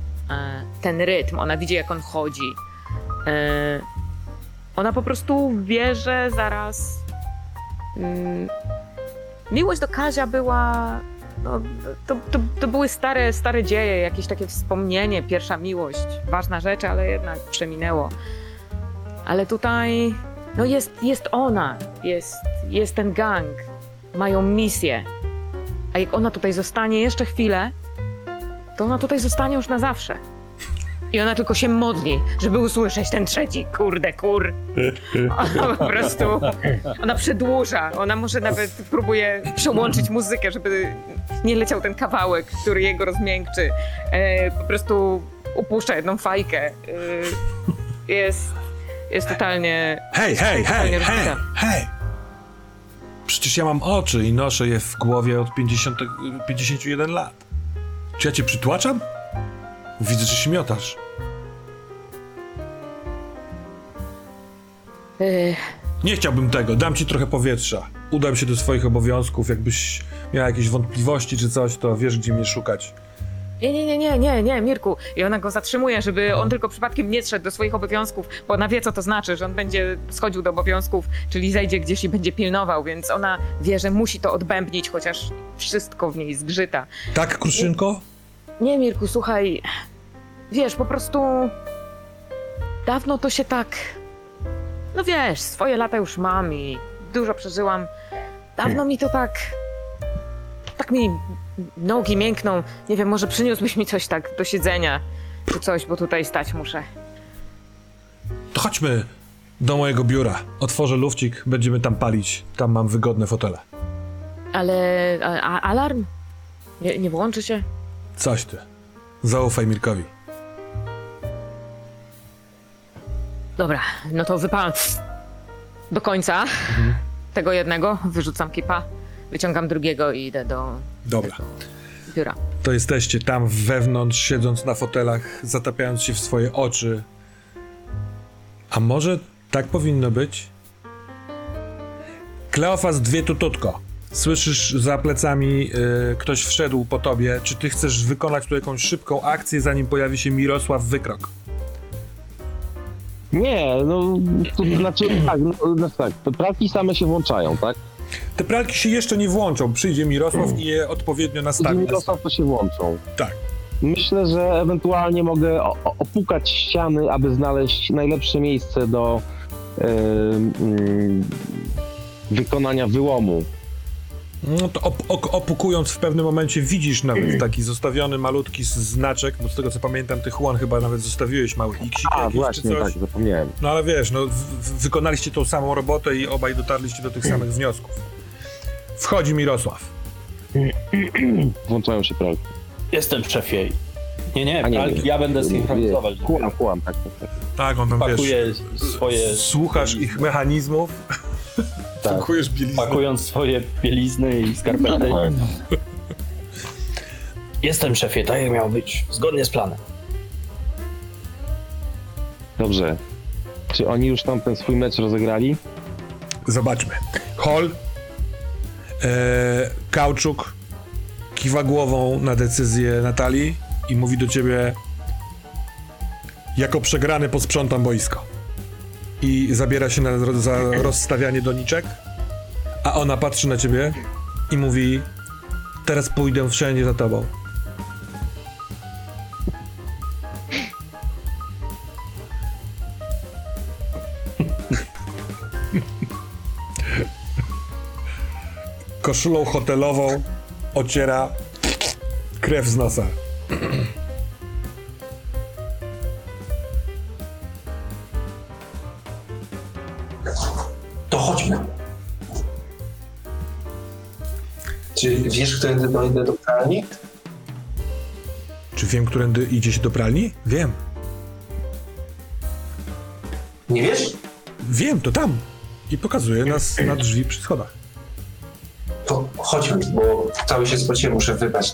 ten rytm, ona widzi jak on chodzi. Ona po prostu wie, że zaraz... Miłość do Kazia była... No, to były stare dzieje, jakieś takie wspomnienie, pierwsza miłość, ważna rzecz, ale jednak przeminęło. Ale tutaj no jest ona, jest ten gang, mają misję. A jak ona tutaj zostanie jeszcze chwilę, to ona tutaj zostanie już na zawsze. I ona tylko się modli, żeby usłyszeć ten trzeci, kurde. Ona po prostu, ona przedłuża, ona może nawet próbuje przełączyć muzykę, żeby nie leciał ten kawałek, który jego rozmiękczy. Po prostu upuszcza jedną fajkę. Jest totalnie... Hej! Przecież ja mam oczy i noszę je w głowie od 51 lat. Czy ja cię przytłaczam? Widzę, że się miotasz. Nie chciałbym tego, dam ci trochę powietrza. Udam się do swoich obowiązków, jakbyś miała jakieś wątpliwości czy coś, to wiesz, gdzie mnie szukać. Nie, Mirku. I ona go zatrzymuje, żeby on tylko przypadkiem nie zszedł do swoich obowiązków, bo ona wie, co to znaczy, że on będzie schodził do obowiązków, czyli zejdzie gdzieś i będzie pilnował, więc ona wie, że musi to odbębnić, chociaż wszystko w niej zgrzyta. Tak, Kruszynko? Nie, Mirku, słuchaj, wiesz, po prostu dawno to się tak, no wiesz, swoje lata już mam i dużo przeżyłam, dawno mi to tak mi nogi miękną, nie wiem, może przyniósłbyś mi coś tak do siedzenia czy coś, bo tutaj stać muszę. To chodźmy do mojego biura, otworzę lufcik, będziemy tam palić, tam mam wygodne fotele. Ale alarm? Nie włączy się? Coś ty. Zaufaj Mirkowi. Dobra, no to wypalam do końca tego jednego, wyrzucam kipa, wyciągam drugiego i idę do biura. To jesteście tam wewnątrz, siedząc na fotelach, zatapiając się w swoje oczy. A może tak powinno być? Kleofas Dwie Tututko. Słyszysz za plecami, ktoś wszedł po tobie. Czy ty chcesz wykonać tu jakąś szybką akcję, zanim pojawi się Mirosław Wykrok? Nie, no to znaczy tak, no, tak, te pralki same się włączają, tak? Te pralki się jeszcze nie włączą, przyjdzie Mirosław i je odpowiednio nastawi. Mirosław to się włączą. Tak. Myślę, że ewentualnie mogę opukać ściany, aby znaleźć najlepsze miejsce do wykonania wyłomu. No to opukując w pewnym momencie widzisz nawet taki zostawiony malutki znaczek, bo z tego co pamiętam tych Juan chyba nawet zostawiłeś mały iksik jakiś właśnie, czy coś. Tak, zapomniałem. No ale wiesz, no, wykonaliście tą samą robotę i obaj dotarliście do tych samych wniosków. Wchodzi Mirosław. Włączają się pralki. Jestem w szefie. Nie, pralki ja będę synchronizować. Kłam, tak. Tak, on tam pakuje, wiesz, swoje... Słuchasz ich mechanizmów. Tak, pakując swoje bielizny i skarpety. Jestem szefie, tak jak miał być, zgodnie z planem. Dobrze. Czy oni już tam ten swój mecz rozegrali? Zobaczmy. Hall, Kauczuk kiwa głową na decyzję Natalii i mówi do ciebie: jako przegrany posprzątam boisko. I zabiera się za rozstawianie doniczek, a ona patrzy na ciebie i mówi: teraz pójdę wszędzie za tobą. Koszulą hotelową ociera krew z nosa. Czy wiesz, którędy dojdę do pralni? Czy wiem, którędy idzie się do pralni? Wiem. Nie wiesz? Wiem, to tam. I pokazuje nas na drzwi przy schodach. To chodźmy, bo cały się spociłem, muszę wybrać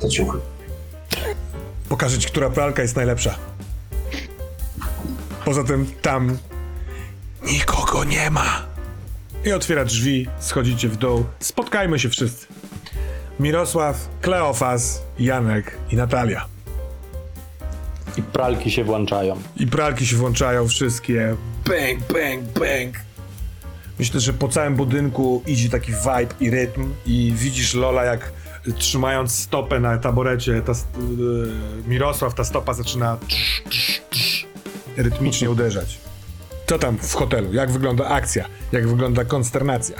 te ciuchy. Pokażę ci, która pralka jest najlepsza. Poza tym tam nikogo nie ma. I otwiera drzwi, schodzicie w dół, spotkajmy się wszyscy. Mirosław, Kleofas, Janek i Natalia. I pralki się włączają. I pralki się włączają wszystkie. Bang, bang, bang. Myślę, że po całym budynku idzie taki vibe i rytm i widzisz Lola, jak trzymając stopę na taborecie, Mirosław, ta stopa zaczyna rytmicznie uderzać. Co tam w hotelu? Jak wygląda akcja? Jak wygląda konsternacja?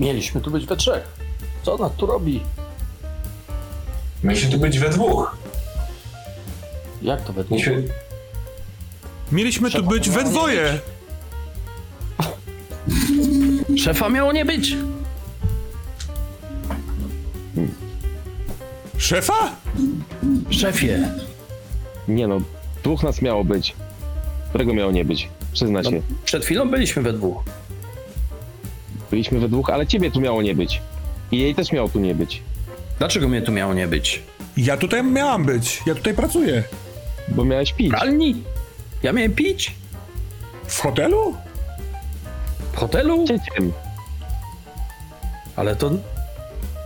Mieliśmy tu być we trzech. Co ona tu robi? Mieliśmy tu być we dwóch. Jak to we dwóch? Mieliśmy tu być we dwoje. Szefa miało nie być. Szefa? Szefie. Nie no, dwóch nas miało być. Którego miało nie być? Przyzna się. Przed chwilą byliśmy we dwóch. Byliśmy we dwóch, ale ciebie tu miało nie być. I jej też miało tu nie być. Dlaczego mnie tu miało nie być? Ja tutaj miałam być. Ja tutaj pracuję. Bo miałeś pić. Pralni? Ja miałem pić? W hotelu? W hotelu? Cieciem. Ale to...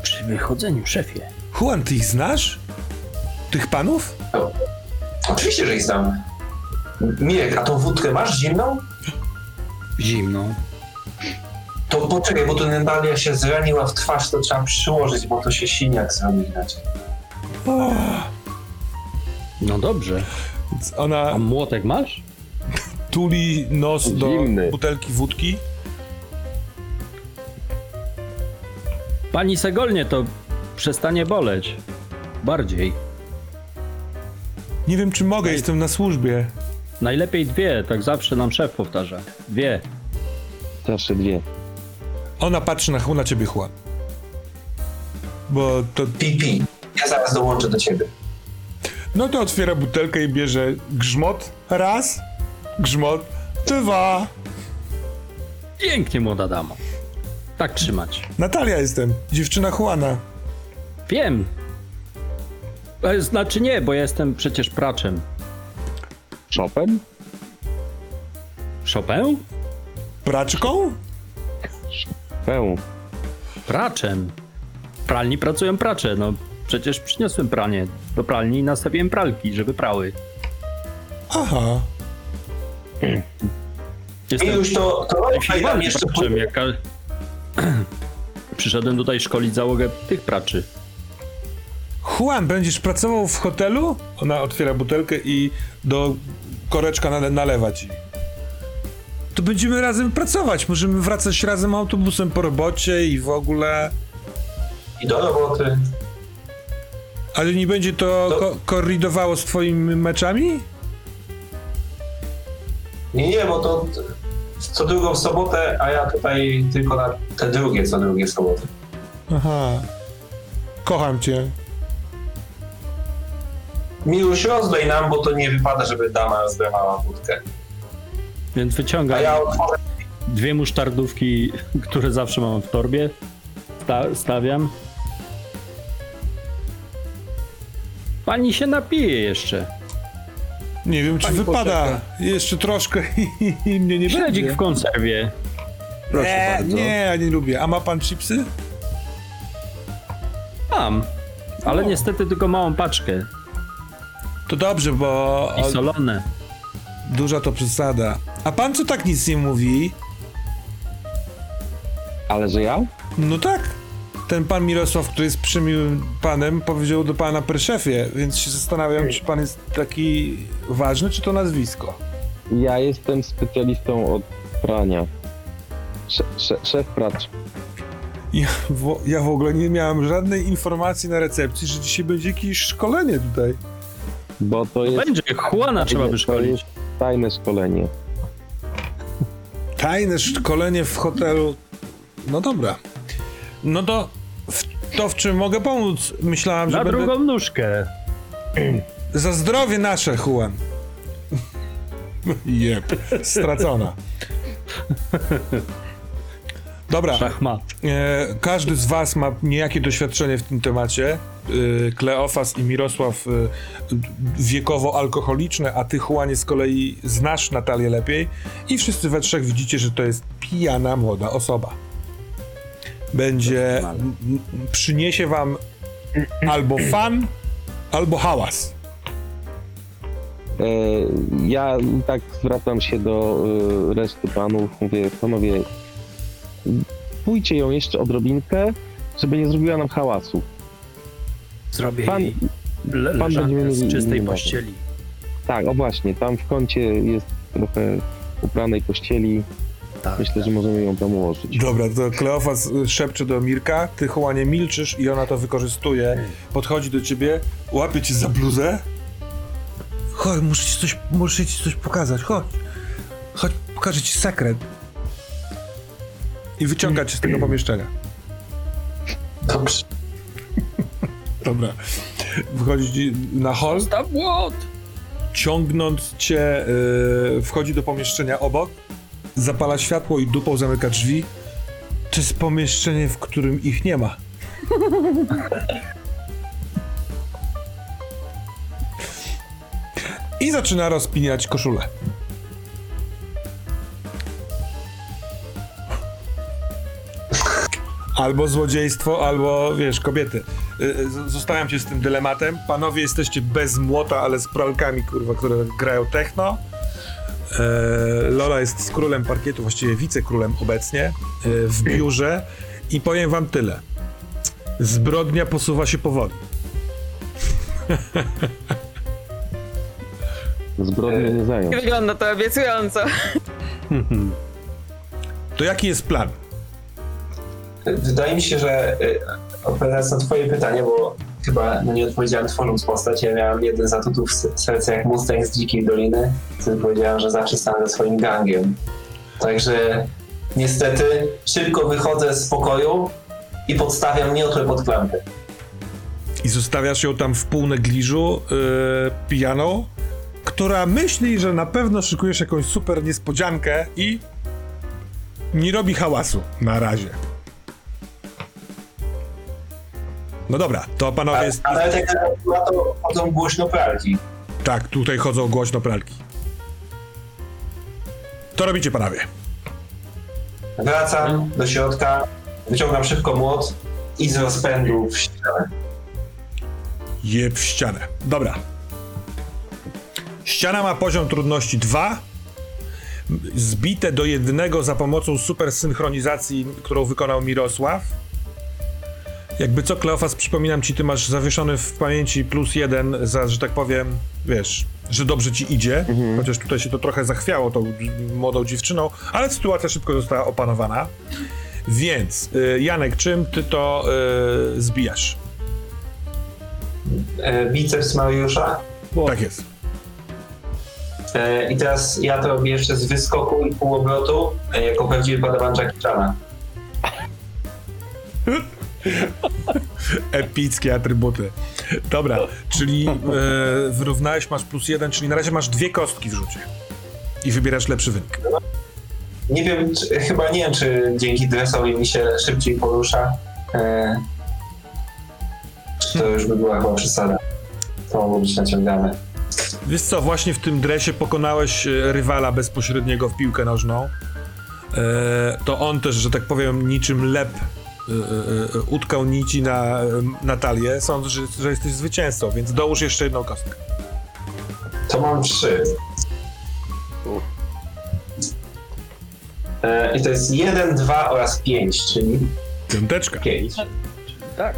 Przy wychodzeniu, szefie. Juan, ty ich znasz? Tych panów? Oczywiście, że ich znam. Mirek, a tą wódkę masz zimną? Zimną. To poczekaj, bo to Natalia się zraniła w twarz, to trzeba przyłożyć, bo to się siniak zrobi inaczej. No dobrze. Więc ona... A młotek masz? Tuli nos do butelki wódki. Pani Segolnie to przestanie boleć. Bardziej. Nie wiem, czy mogę, jestem na służbie. Najlepiej dwie, tak zawsze nam szef powtarza. Dwie. Zawsze dwie. Ona patrzy na ciebie, Juan. Bo to... Pipi, ja zaraz dołączę do ciebie. No to otwiera butelkę i bierze grzmot raz, grzmot dwa. Pięknie, młoda damo. Tak trzymać. Natalia jestem, dziewczyna Juana. Wiem. Znaczy nie, bo ja jestem przecież praczem. Chopin? Chopin? Praczką? Chopin. Praczem. W pralni pracują pracze, no Przecież przyniosłem pranie do pralni i nastawiłem pralki, żeby prały. Aha. Jestem... I już to jeszcze praczem, jaka... Przyszedłem tutaj szkolić załogę tych praczy. Juan, będziesz pracował w hotelu? Ona otwiera butelkę i do koreczka nalewa ci. To będziemy razem pracować, możemy wracać razem autobusem po robocie i w ogóle... I do roboty. Ale nie będzie to korydowało z twoimi meczami? Nie, bo to co drugą sobotę, a ja tutaj tylko na te drugie, co drugie soboty. Aha. Kocham cię. Miluś, rozdaj nam, bo to nie wypada, żeby dama rozdawała wódkę. Więc wyciągam dwie musztardówki, które zawsze mam w torbie. Stawiam. Pani się napije jeszcze. Nie wiem, czy pani wypada. Poczeka. Jeszcze troszkę i mnie nie śledzik będzie. W konserwie. Proszę bardzo. Nie, ja nie lubię. A ma pan chipsy? Mam, ale niestety tylko małą paczkę. To dobrze, bo... I solone. Duża to przesada. A pan co tak nic nie mówi? Ale że ja? No tak. Ten pan Mirosław, który jest przymiłym panem, powiedział do pana preszefie, więc się zastanawiam, czy pan jest taki ważny, czy to nazwisko? Ja jestem specjalistą od prania. Szef pracz. Ja w ogóle nie miałem żadnej informacji na recepcji, że dzisiaj będzie jakieś szkolenie tutaj. Bo to jest... Będzie, Juana trzeba wyszkolić. Tajne szkolenie. Tajne szkolenie w hotelu... No dobra. No to w czym mogę pomóc? Myślałam, że będę... Na drugą nóżkę. Za zdrowie nasze, Juan. Jep, stracona. Dobra. Szachmat. Każdy z was ma niejakie doświadczenie w tym temacie. Kleofas i Mirosław wiekowo alkoholiczne, a ty, Juanie, z kolei znasz Natalię lepiej i wszyscy we trzech widzicie, że to jest pijana młoda osoba. Będzie... przyniesie wam albo fan, albo hałas. Ja tak zwracam się do reszty panów, mówię, panowie, pójdźcie ją jeszcze odrobinkę, żeby nie zrobiła nam hałasu. Zrobię pan z czystej pościeli. Tak, o właśnie, tam w kącie jest trochę upranej pościeli. Tak, myślę, że możemy ją tam ułożyć. Dobra, to Kleofas szepcze do Mirka, ty, Juanie, milczysz i ona to wykorzystuje. Podchodzi do ciebie, łapie cię za bluzę. Chodź, muszę ci coś pokazać, chodź, pokażę ci sekret. I wyciąga cię z tego pomieszczenia. Dobrze. Dobra. Wchodzi na hol. Zostaw młot! Ciągnąc cię, wchodzi do pomieszczenia obok, zapala światło i dupą zamyka drzwi. To jest pomieszczenie, w którym ich nie ma. I zaczyna rozpinać koszulę. Albo złodziejstwo, albo, wiesz, kobiety. Zostawiam cię z tym dylematem. Panowie jesteście bez młota, ale z pralkami, kurwa, które grają techno. Lola jest z królem parkietu, właściwie wicekrólem obecnie, w biurze. I powiem wam tyle. Zbrodnia posuwa się powoli. Zbrodnia nie zając. Wygląda to obiecująco. To jaki jest plan? Wydaje mi się, że odpowiadając na twoje pytanie, bo chyba nie odpowiedziałem tworząc postać, ja miałem jeden z atutów serca jak Mustang z Dzikiej Doliny, wtedy powiedziałem, że zawsze stanę ze swoim gangiem. Także niestety szybko wychodzę z pokoju i podstawiam miotłę pod klamkę. I zostawiasz ją tam w pół negliżu pijaną, która myśli, że na pewno szykujesz jakąś super niespodziankę i nie robi hałasu na razie. No dobra, to panowie... Ale tak naprawdę chodzą głośno pralki. Tak, tutaj chodzą głośno pralki. To robicie, panowie. Wracam do środka, wyciągam szybko młot i z rozpędu w ścianę. je w ścianę. Dobra. Ściana ma poziom trudności 2. Zbite do 1 za pomocą supersynchronizacji, którą wykonał Mirosław. Jakby co, Kleofas, przypominam ci, ty masz zawieszony w pamięci +1 za, że tak powiem, wiesz, że dobrze ci idzie, chociaż tutaj się to trochę zachwiało tą młodą dziewczyną, ale sytuacja szybko została opanowana. Więc, Janek, czym ty to zbijasz? Biceps Mariusza? Bo... Tak jest. I teraz ja to robię jeszcze z wyskoku i półobrotu, jako prawdziwy padawan Jackie Chana. Epickie atrybuty. Dobra, czyli wyrównałeś, masz +1, czyli na razie masz 2 kostki w rzucie i wybierasz lepszy wynik. Nie wiem, chyba nie wiem, czy dzięki dresowi mi się szybciej porusza. Czy to już by była chyba przesada. To mogło być naciągane. Wiesz co, właśnie w tym dresie pokonałeś rywala bezpośredniego w piłkę nożną. To on też, że tak powiem, niczym lep utkał nici na Natalię. Sądzę, że jesteś zwycięzcą, więc dołóż jeszcze 1 kostkę. To mam 3. I to jest 1, 2 oraz 5, czyli... 5. 5. Tak.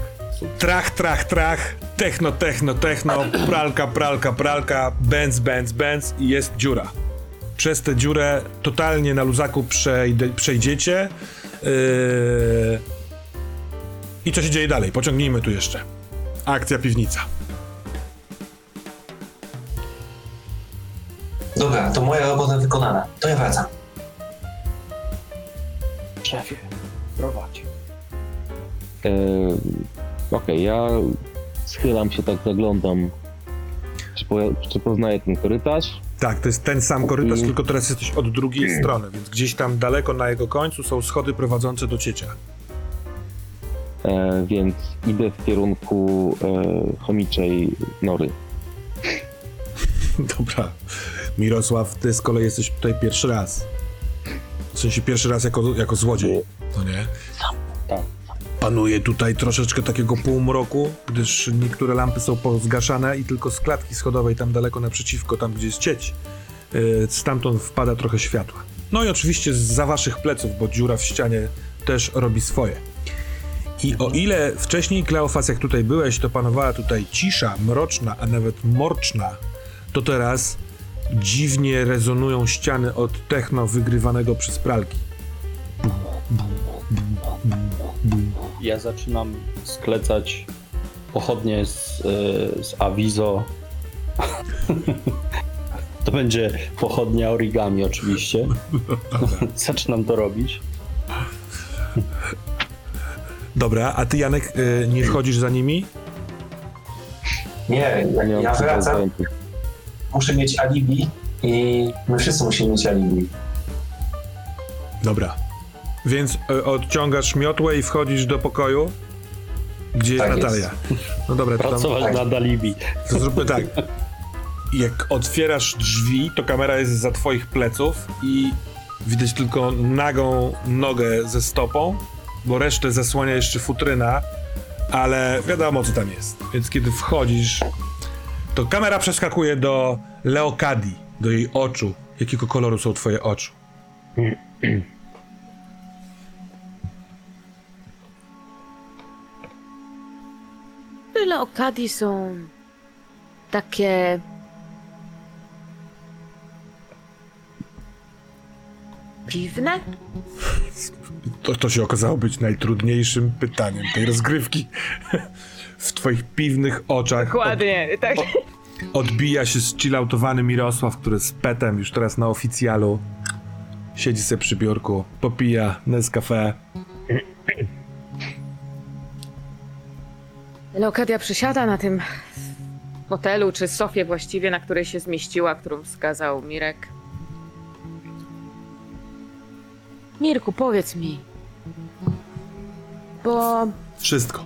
Trach, trach, trach, techno, techno, techno, pralka, pralka, pralka, bęc, bęc, bęc i jest dziura. Przez tę dziurę totalnie na luzaku przejdziecie. I co się dzieje dalej? Pociągnijmy tu jeszcze. Akcja piwnica. Dobra, to moja robota wykonana. To ja wracam. Szefie, prowadź. Okej, ja schylam się, tak zaglądam, czy poznaję ten korytarz. Tak, to jest ten sam korytarz, tylko teraz jesteś od drugiej strony, więc gdzieś tam daleko na jego końcu są schody prowadzące do ciecia. Więc idę w kierunku chomiczej nory. Dobra. Mirosław, ty z kolei jesteś tutaj pierwszy raz. W sensie pierwszy raz jako złodziej, to nie? Tak. Panuje tutaj troszeczkę takiego półmroku, gdyż niektóre lampy są pozgaszane i tylko z klatki schodowej tam daleko naprzeciwko, tam gdzie jest cieć, stamtąd wpada trochę światła. No i oczywiście za waszych pleców, bo dziura w ścianie też robi swoje. I o ile wcześniej, Kleofas, jak tutaj byłeś, to panowała tutaj cisza mroczna, a nawet morczna, to teraz dziwnie rezonują ściany od techno wygrywanego przez pralki. Ja zaczynam sklecać pochodnie z awizo. To będzie pochodnia origami oczywiście. Zaczynam to robić. Dobra, a ty, Janek, nie wchodzisz za nimi? Nie, ja wracam. Muszę mieć alibi i my wszyscy musimy mieć alibi. Dobra. Więc odciągasz miotłę i wchodzisz do pokoju, gdzie tak jest Natalia. No dobra, pracować tam... nad alibi. To zróbmy tak. Jak otwierasz drzwi, to kamera jest za twoich pleców i widać tylko nagą nogę ze stopą, bo resztę zasłania jeszcze futryna, ale wiadomo, co tam jest. Więc kiedy wchodzisz, to kamera przeskakuje do Leokadii, do jej oczu. Jakiego koloru są twoje oczy? Leokadii są takie... dziwne? To się okazało być najtrudniejszym pytaniem tej rozgrywki. W twoich piwnych oczach dokładnie, tak. Odbija się zchilloutowany Mirosław, który z petem już teraz na oficjalu siedzi sobie przy biurku, popija Nescafé. Leokadia przysiada na tym fotelu, czy sofie właściwie, na której się zmieściła, którą wskazał Mirek. Mirku, powiedz mi, bo... Wszystko.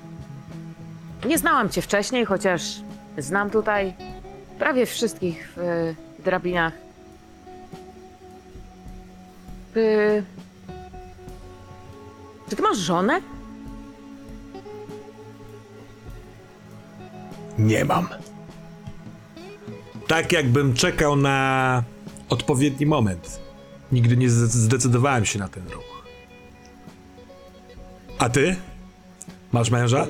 Nie znałam cię wcześniej, chociaż znam tutaj prawie wszystkich w drabinach. Czy ty masz żonę? nie mam. Tak jakbym czekał na odpowiedni moment. Nigdy nie zdecydowałem się na ten ruch. A ty? Masz męża?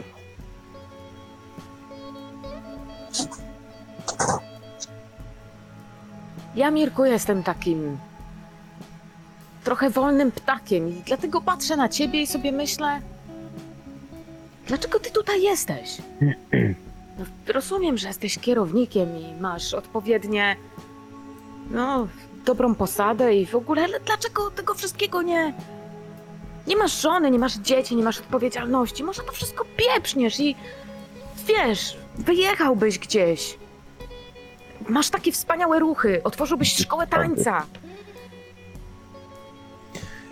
Ja, Mirku, jestem takim trochę wolnym ptakiem i dlatego patrzę na ciebie i sobie myślę, dlaczego ty tutaj jesteś? No, rozumiem, że jesteś kierownikiem i masz odpowiednie, no, dobrą posadę i w ogóle, ale dlaczego tego wszystkiego nie masz żony, nie masz dzieci, nie masz odpowiedzialności? Może to wszystko pieprzniesz i wiesz, wyjechałbyś gdzieś. Masz takie wspaniałe ruchy, otworzyłbyś szkołę tańca.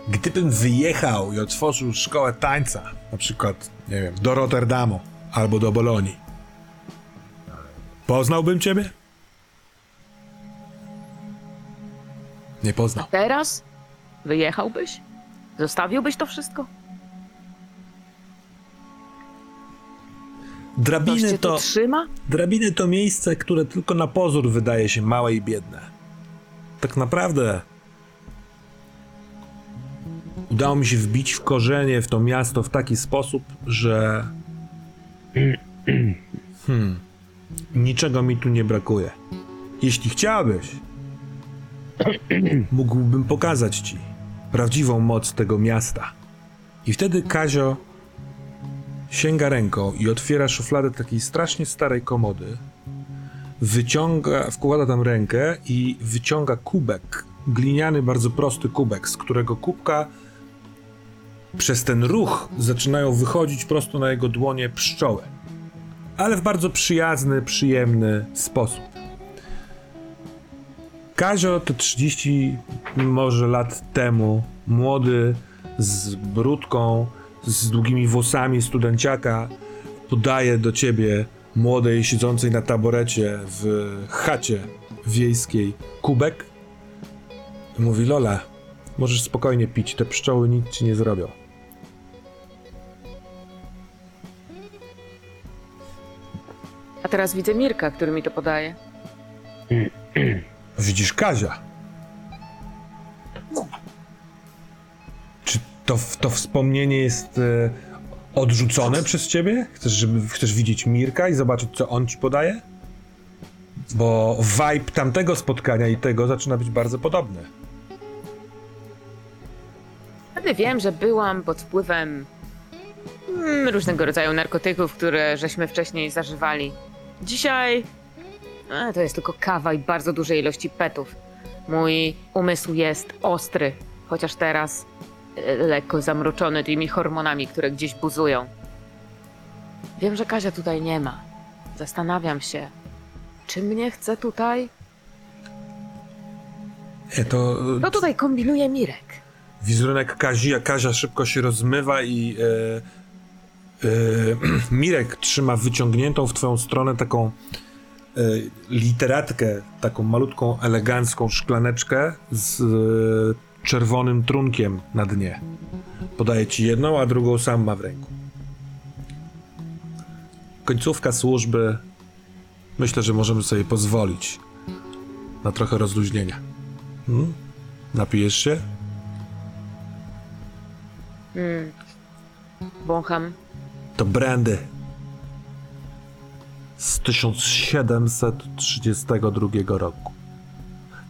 Gdybym wyjechał i otworzył szkołę tańca, na przykład, nie wiem, do Rotterdamu albo do Bolonii, poznałbym ciebie? Nie poznał. A teraz? Wyjechałbyś? Zostawiłbyś to wszystko? Drabiny to miejsce, które tylko na pozór wydaje się małe i biedne. Tak naprawdę udało mi się wbić w korzenie w to miasto w taki sposób, że niczego mi tu nie brakuje. Jeśli chciałabyś, mógłbym pokazać ci prawdziwą moc tego miasta. I wtedy Kazio sięga ręką i otwiera szufladę takiej strasznie starej komody, wkłada tam rękę i wyciąga kubek, gliniany, bardzo prosty kubek, z którego kubka przez ten ruch zaczynają wychodzić prosto na jego dłonie pszczoły, ale w bardzo przyjazny, przyjemny sposób. Kazio to 30 może lat temu, młody, z brudką, z długimi włosami studenciaka, podaje do ciebie, młodej, siedzącej na taborecie w chacie wiejskiej, kubek. Mówi: Lola, możesz spokojnie pić, te pszczoły nic ci nie zrobią. A teraz widzę Mirka, który mi to podaje. Widzisz Kazia. Czy to wspomnienie jest odrzucone przez ciebie? Chcesz widzieć Mirka i zobaczyć, co on ci podaje? Bo vibe tamtego spotkania i tego zaczyna być bardzo podobny. Wtedy wiem, że byłam pod wpływem różnego rodzaju narkotyków, które żeśmy wcześniej zażywali. Dzisiaj to jest tylko kawa i bardzo dużej ilości petów. Mój umysł jest ostry, chociaż teraz lekko zamroczony tymi hormonami, które gdzieś buzują. Wiem, że Kazia tutaj nie ma. Zastanawiam się, czy mnie chce tutaj? No tutaj kombinuje Mirek. Wizerunek Kazia szybko się rozmywa i Mirek trzyma wyciągniętą w twoją stronę taką literatkę, taką malutką, elegancką szklaneczkę z czerwonym trunkiem na dnie. Podaje ci jedną, a drugą sam ma w ręku. Końcówka służby. Myślę, że możemy sobie pozwolić na trochę rozluźnienia. Napijesz się? Wącham. To brandy z 1732 roku.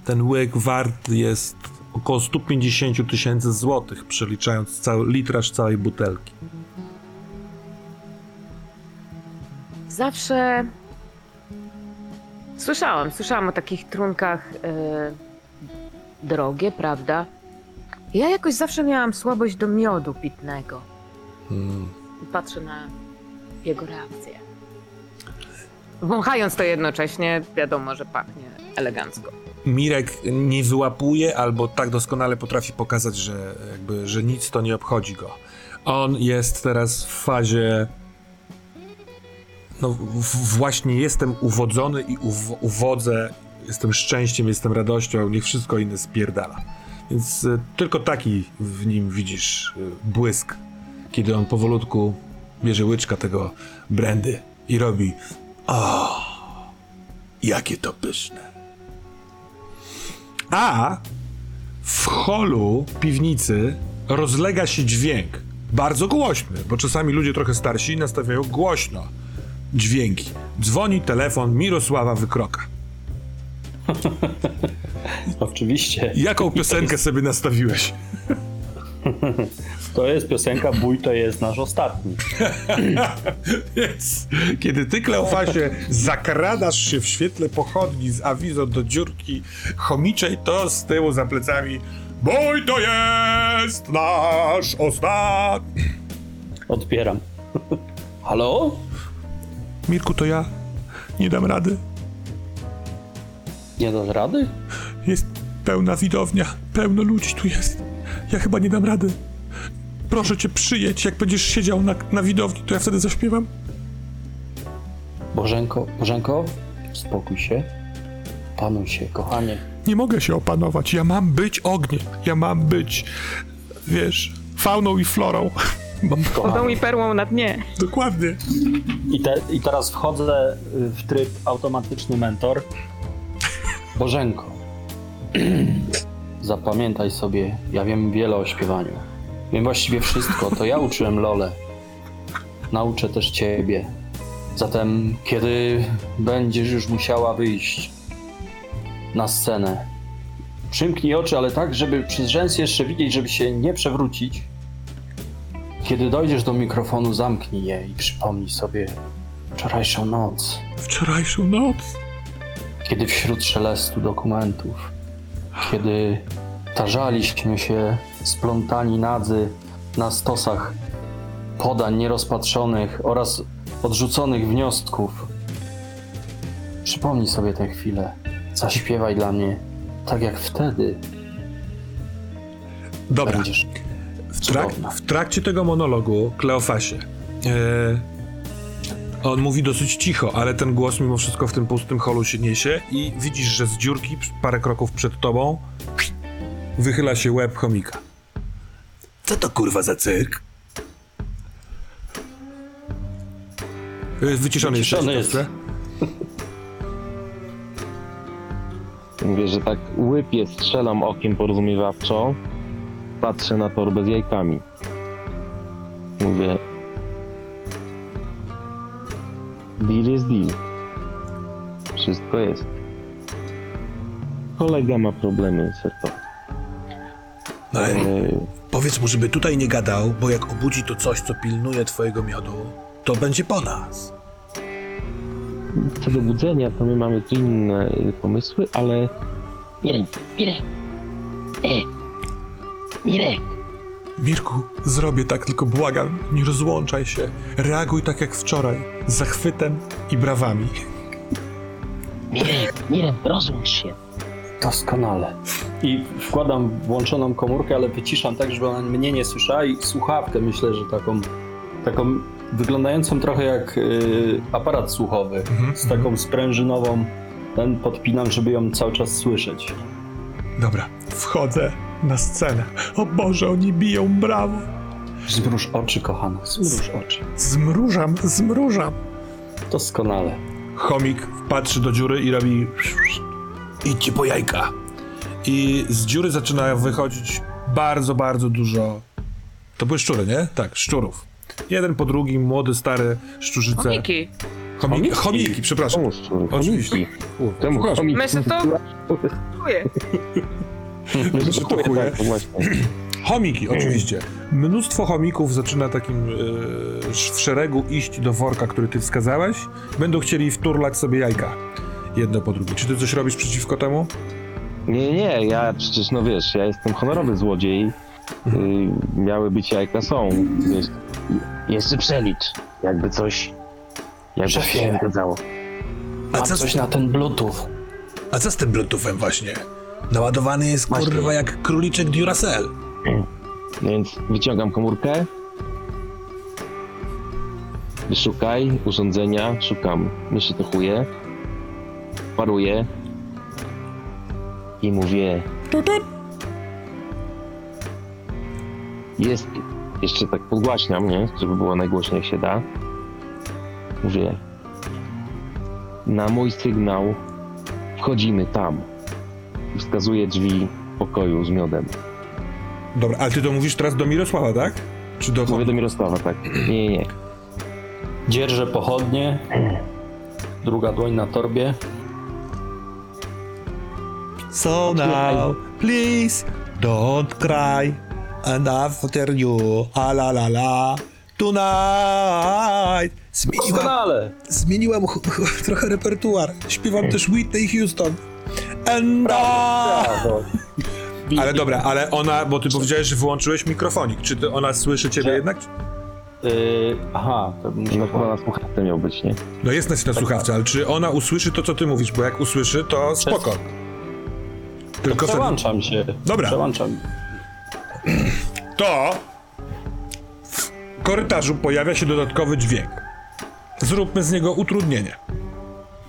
Ten łyk wart jest około 150 000 złotych, przeliczając litraż całej butelki. Zawsze słyszałam o takich trunkach, drogie, prawda? Ja jakoś zawsze miałam słabość do miodu pitnego. Patrzę na jego reakcję. Wąchając to jednocześnie, wiadomo, że pachnie elegancko. Mirek nie wyłapuje albo tak doskonale potrafi pokazać, że nic to nie obchodzi go. On jest teraz w fazie... właśnie jestem uwodzony i uwodzę, jestem szczęściem, jestem radością, niech wszystko inne spierdala. Więc tylko taki w nim widzisz błysk, kiedy on powolutku bierze łyczka tego brandy i robi O, jakie to pyszne. A w holu piwnicy rozlega się dźwięk, bardzo głośny, bo czasami ludzie trochę starsi nastawiają głośno dźwięki. Dzwoni telefon Mirosława Wykroka. Oczywiście. Jaką piosenkę sobie nastawiłeś? To jest piosenka Bój to jest nasz ostatni. Więc kiedy ty, Kleofasie, zakradasz się w świetle pochodni z awizo do dziurki chomiczej, to z tyłu za plecami Bój to jest nasz ostatni. Odbieram. Halo? Mirku, to ja. Nie dam rady. Nie dasz rady? Jest pełna widownia, pełno ludzi tu jest. Ja chyba nie dam rady. Proszę cię, przyjedź. Jak będziesz siedział na widowni, to ja wtedy zaśpiewam. Bożenko, spokój się. Opanuj się, kochanie. Nie mogę się opanować. Ja mam być ogniem. Ja mam być, wiesz, fauną i florą. Wodą i perłą na dnie. Dokładnie. I teraz wchodzę w tryb automatyczny mentor. Bożenko, zapamiętaj sobie, ja wiem wiele o śpiewaniu. Wiem właściwie wszystko, to ja uczyłem Lolę. Nauczę też ciebie. Zatem, kiedy będziesz już musiała wyjść na scenę, przymknij oczy, ale tak, żeby przez rzęsy jeszcze widzieć, żeby się nie przewrócić. Kiedy dojdziesz do mikrofonu, zamknij je i przypomnij sobie wczorajszą noc. Wczorajszą noc? Kiedy wśród szelestu dokumentów, kiedy tarzaliśmy się splątani nadzy na stosach podań nierozpatrzonych oraz odrzuconych wniosków. Przypomnij sobie tę chwilę, zaśpiewaj dla mnie, tak jak wtedy. Dobra, będziesz w trakcie tego monologu, Kleofasie, on mówi dosyć cicho, ale ten głos mimo wszystko w tym pustym holu się niesie i widzisz, że z dziurki parę kroków przed tobą wychyla się łeb chomika. Co to kurwa za cyrk? Wyciszony jest. Mówię, że tak łypie, strzelam okiem porozumiewawczo, patrzę na torbę z jajkami. Mówię... Deal jest deal. Wszystko jest. Kolega ma problemy sercowe. No ale powiedz mu, żeby tutaj nie gadał, bo jak obudzi to coś, co pilnuje twojego miodu, to będzie po nas. Co do budzenia, to my mamy tu inne pomysły, ale... Mirek! Mirku, zrobię tak, tylko błagam, nie rozłączaj się. Reaguj tak jak wczoraj, z zachwytem i brawami. Mirek, rozłącz się. Doskonale. I wkładam włączoną komórkę, ale wyciszam tak, żeby ona mnie nie słyszała i słuchawkę, myślę, że taką wyglądającą trochę jak aparat słuchowy, z taką sprężynową, ten podpinam, żeby ją cały czas słyszeć. Dobra, wchodzę na scenę. O Boże, oni biją brawo. Zmruż oczy, kochana, zmruż oczy. Zmrużam. Doskonale. Chomik patrzy do dziury i robi... Idźcie po jajka. I z dziury zaczyna wychodzić bardzo, bardzo dużo... To były szczury, nie? Tak, szczurów. Jeden po drugim, młody, stary, szczurzyce. Chomiki, przepraszam. Oczywiście. Chomiki, oczywiście. Mnóstwo chomików zaczyna takim w szeregu iść do worka, który ty wskazałeś. Będą chcieli wturlać sobie jajka. Jedno po drugie. Czy ty coś robisz przeciwko temu? Nie, ja przecież, no wiesz, ja jestem honorowy złodziej. Miały być jajka, są. Jeszcze przelicz, jakby coś... Jakby się zgadzało. A co coś na ten Bluetooth? A co z tym Bluetoothem właśnie? Naładowany jest kurwa jak króliczek Duracell. Więc wyciągam komórkę. Wyszukaj urządzenia, szukam. Myszy to chuje. Paruję. I mówię... Jest... Jeszcze tak podgłaśniam, nie? Żeby było najgłośniej jak się da. Mówię... na mój sygnał wchodzimy tam. Wskazuje drzwi pokoju z miodem. Dobra, ale ty to mówisz teraz do Mirosława, tak? Czy do... Mówię do Mirosława, tak. Nie. Dzierżę pochodnie, druga dłoń na torbie. So now, please, don't cry, and after you, a la la la, tonight. Zmieniłem trochę repertuar, śpiewam też Whitney Houston. And brawo. Ale dobra, ale ona, bo ty powiedziałeś, że wyłączyłeś mikrofonik, czy to ona słyszy ciebie jednak? Aha, to no, na słuchawce miał być, nie? No jest na słuchawce, ale czy ona usłyszy to, co ty mówisz, bo jak usłyszy, to spoko. Tylko to przełączam się. Dobra. Przełączam. To w korytarzu pojawia się dodatkowy dźwięk. Zróbmy z niego utrudnienie.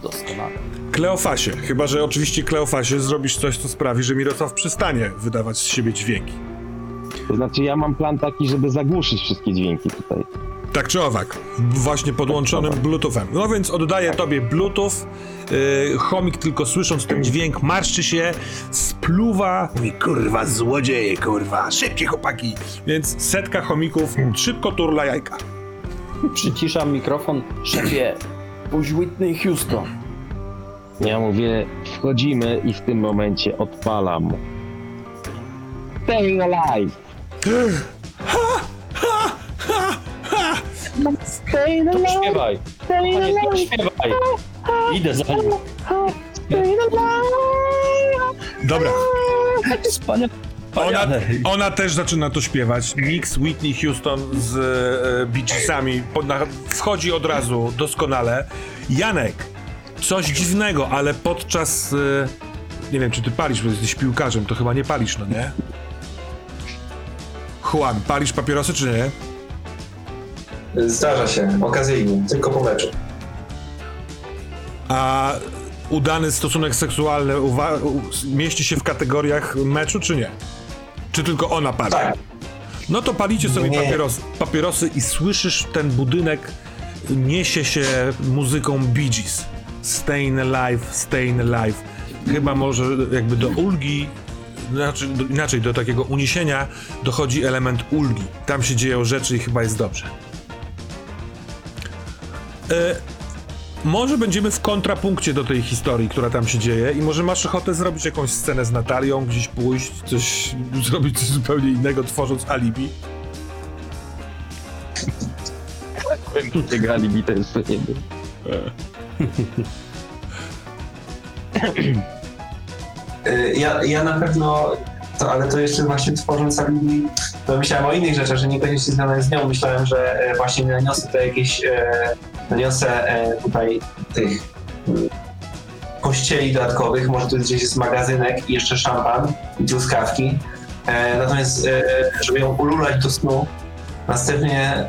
Doskonale. Kleofasie, chyba że oczywiście Kleofasie zrobisz coś, co sprawi, że Mirosław przestanie wydawać z siebie dźwięki. To znaczy ja mam plan taki, żeby zagłuszyć wszystkie dźwięki tutaj. Tak czy owak, właśnie podłączonym bluetoothem. No więc oddaję tobie bluetooth. Chomik tylko słysząc ten dźwięk marszczy się, spluwa. Mówi, kurwa złodzieje, kurwa, szybkie chłopaki. Więc setka chomików szybko turla jajka. Przyciszam mikrofon, szefie, puść Whitney Houston. Ja mówię, wchodzimy i w tym momencie odpalam. Stay alive! Ha! Ha! Ha! Ha! Stay alive! To śpiewaj! Stay alive! To śpiewaj! Idę za nim! Stay alive! Dobra. Ona też zaczyna to śpiewać. Mix Whitney Houston z Bee Geesami wchodzi od razu doskonale. Janek, coś dziwnego, ale podczas... nie wiem, czy ty palisz, bo jesteś piłkarzem, to chyba nie palisz, no nie? Juan, palisz papierosy, czy nie? Zdarza się, okazyjnie, tylko po meczu. A udany stosunek seksualny mieści się w kategoriach meczu, czy nie? Czy tylko ona pali? Tak. No to palicie sobie papierosy i słyszysz, ten budynek niesie się muzyką Bee Gees. Stayin' Alive, Stayin' Alive. Chyba może jakby do ulgi, inaczej do takiego uniesienia dochodzi element ulgi. Tam się dzieją rzeczy i chyba jest dobrze. Może będziemy w kontrapunkcie do tej historii, która tam się dzieje i może masz ochotę zrobić jakąś scenę z Natalią, gdzieś pójść, zrobić coś zupełnie innego, tworząc alibi. Tego alibi to jeszcze nie było. Ja na pewno, ale to jeszcze właśnie tworząc alibi, to myślałem o innych rzeczach, że nie będzie się związane z nią. Myślałem, że właśnie naniosę tutaj jakieś, tutaj tych kościeli dodatkowych, może to gdzieś jest magazynek i jeszcze szampan i truskawki. Natomiast, żeby ją ululać do snu, następnie,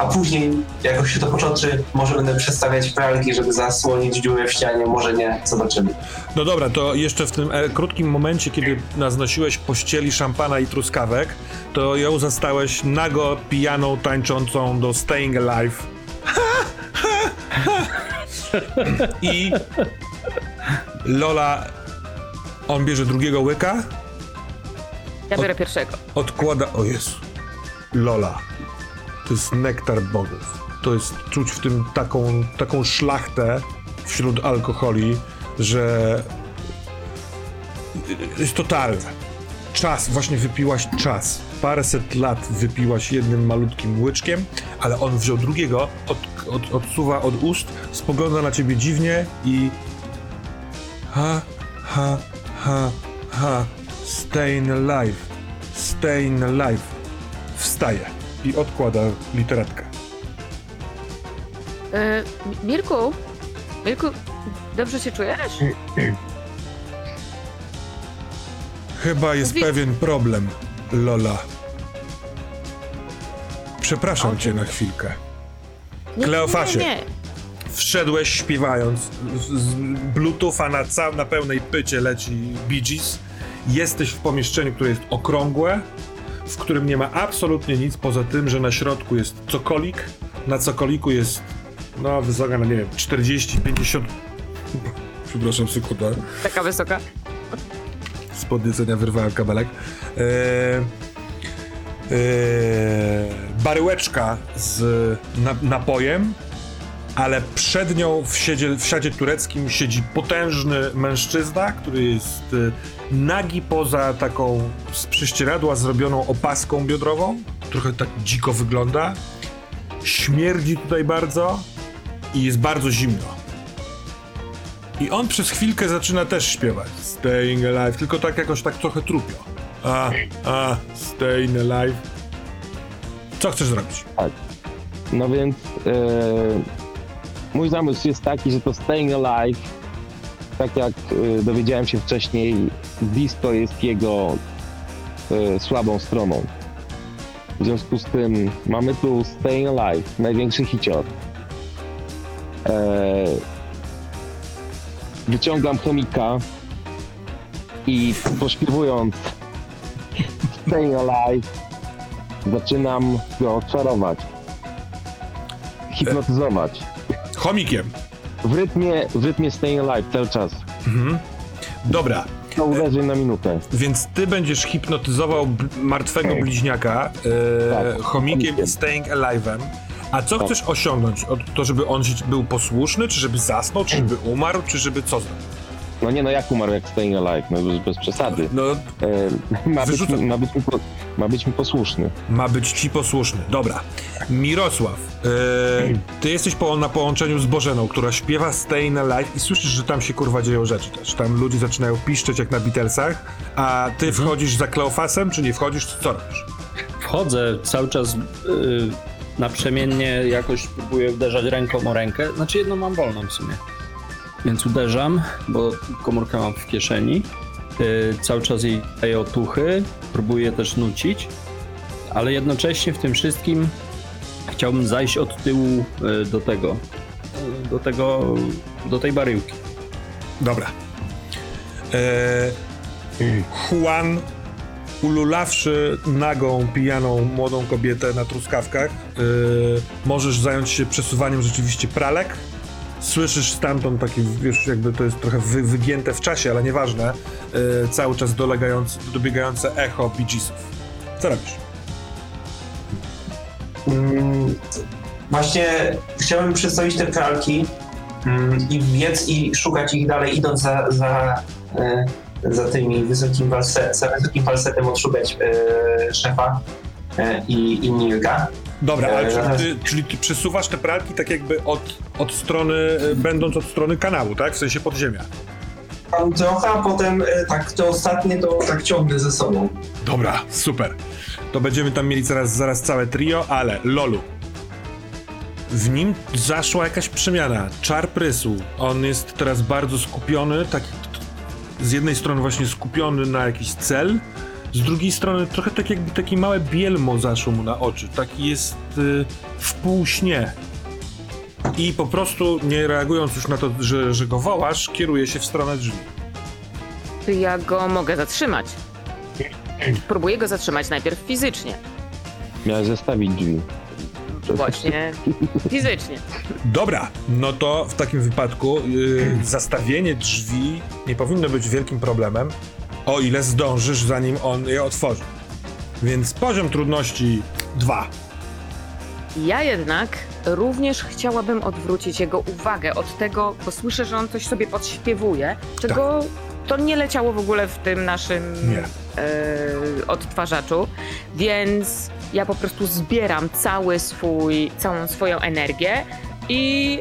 a później jakoś się to początczy, może będę przestawiać pralki, żeby zasłonić dziurę w ścianie, może nie, zobaczymy. No dobra, to jeszcze w tym krótkim momencie, kiedy naznosiłeś pościeli szampana i truskawek, to ją zastałeś nago, pijaną, tańczącą do Staying Alive. Ha, ha, ha. I Lola, on bierze drugiego łyka. Ja biorę pierwszego. Odkłada, o Jezu, Lola. To jest nektar bogów. To jest czuć w tym taką szlachtę wśród alkoholi, że jest totalne. Czas, właśnie wypiłaś czas. Paręset lat wypiłaś jednym malutkim łyczkiem, ale on wziął drugiego, odsuwa od ust, spogląda na ciebie dziwnie i... Ha, ha, ha, ha, stayin' alive, stayin' alive. Wstaje i odkłada literatkę. Mirku, dobrze się czujesz? Chyba jest pewien problem, Lola. Przepraszam cię na chwilkę. Kleofasie, wszedłeś śpiewając, z bluetootha na pełnej pycie leci Bee Gees. Jesteś w pomieszczeniu, które jest okrągłe, w którym nie ma absolutnie nic poza tym, że na środku jest cokolik. Na cokoliku jest, no wysoka, nie wiem, 40-50 Przepraszam, sekundę. Taka wysoka. Z podniecenia wyrwałem kabelek. Baryłeczka z napojem, ale przed nią w siadzie tureckim siedzi potężny mężczyzna, który jest nagi poza taką z prześcieradła zrobioną opaską biodrową. Trochę tak dziko wygląda. Śmierdzi tutaj bardzo i jest bardzo zimno. I on przez chwilkę zaczyna też śpiewać Staying Alive, tylko tak jakoś tak trochę trupio. Staying Alive. Co chcesz zrobić? Tak. No więc mój zamysł jest taki, że to Staying Alive, tak jak dowiedziałem się wcześniej, disco jest jego słabą stroną. W związku z tym mamy tu Staying Alive, największy hicior. Wyciągam chomika i pośpiewując Staying Alive zaczynam go czarować, hipnotyzować. Chomikiem? W rytmie Staying Alive cały czas. Mhm. Dobra. To uderzy na minutę. Więc ty będziesz hipnotyzował martwego bliźniaka tak, chomikiem i Staying Alive'em. A co chcesz osiągnąć? To, żeby on był posłuszny, czy żeby zasnął, czy żeby umarł, czy żeby co zrobił? No nie, no jak umarł, jak Staying Alive, no bez przesady. Ma być mi posłuszny. Ma być ci posłuszny, dobra. Mirosław, ty jesteś na połączeniu z Bożeną, która śpiewa Staying Alive i słyszysz, że tam się kurwa dzieją rzeczy też. Tam ludzie zaczynają piszczeć jak na Beatlesach, a ty wchodzisz za Kleofasem, czy nie wchodzisz, co robisz? Wchodzę cały czas... naprzemiennie jakoś próbuję uderzać ręką o rękę, znaczy jedną mam wolną w sumie, więc uderzam, bo komórkę mam w kieszeni, cały czas jej daję otuchy, próbuję też nucić, ale jednocześnie w tym wszystkim chciałbym zajść od tyłu do tej baryłki. Dobra. Juan, ululawszy nagą, pijaną, młodą kobietę na truskawkach, możesz zająć się przesuwaniem rzeczywiście pralek. Słyszysz stamtąd taki, wiesz, jakby to jest trochę wygięte w czasie, ale nieważne, cały czas dobiegające echo Bee Geesów. Co robisz? Właśnie chciałbym przedstawić te pralki i biec i szukać ich dalej, idąc za tymi wysokim falsetem odszukać szefa i Nilka. Dobra, ale czyli ty przesuwasz te pralki tak jakby od strony, będąc od strony kanału, tak? W sensie podziemia. Tam trochę, a potem tak to ostatnie to tak ciągnę ze sobą. Dobra, super. To będziemy tam mieli zaraz całe trio, ale Lolu. W nim zaszła jakaś przemiana, czar prysu. On jest teraz bardzo skupiony, taki z jednej strony właśnie skupiony na jakiś cel, z drugiej strony trochę tak jakby takie małe bielmo zaszło mu na oczy. Taki jest w półśnie. I po prostu, nie reagując już na to, że go wołasz, kieruje się w stronę drzwi. Ja go mogę zatrzymać. Próbuję go zatrzymać najpierw fizycznie. Miałeś zostawić drzwi. Właśnie, fizycznie. Dobra, no to w takim wypadku zastawienie drzwi nie powinno być wielkim problemem, o ile zdążysz, zanim on je otworzy. Więc poziom trudności 2. Ja jednak również chciałabym odwrócić jego uwagę od tego, bo słyszę, że on coś sobie podśpiewuje, czego to nie leciało w ogóle w tym naszym odtwarzaczu, więc... Ja po prostu zbieram całą swoją energię i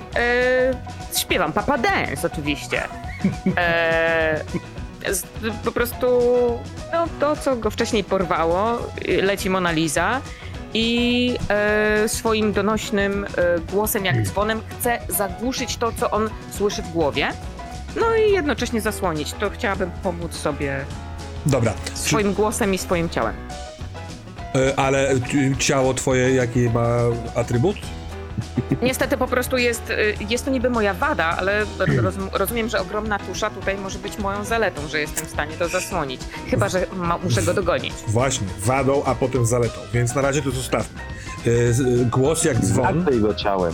śpiewam Papa Dance oczywiście. Po prostu no, to, co go wcześniej porwało, leci Mona Lisa i swoim donośnym głosem jak dzwonem chcę zagłuszyć to, co on słyszy w głowie, no i jednocześnie zasłonić. To chciałabym pomóc sobie swoim głosem i swoim ciałem. Ale ciało twoje jaki ma atrybut? Niestety po prostu jest to niby moja wada, ale rozumiem, że ogromna tusza tutaj może być moją zaletą, że jestem w stanie to zasłonić. Chyba, że muszę go dogonić. Właśnie, wadą, a potem zaletą, więc na razie to zostawmy. Głos jak dzwon... Zakryj go ciałem.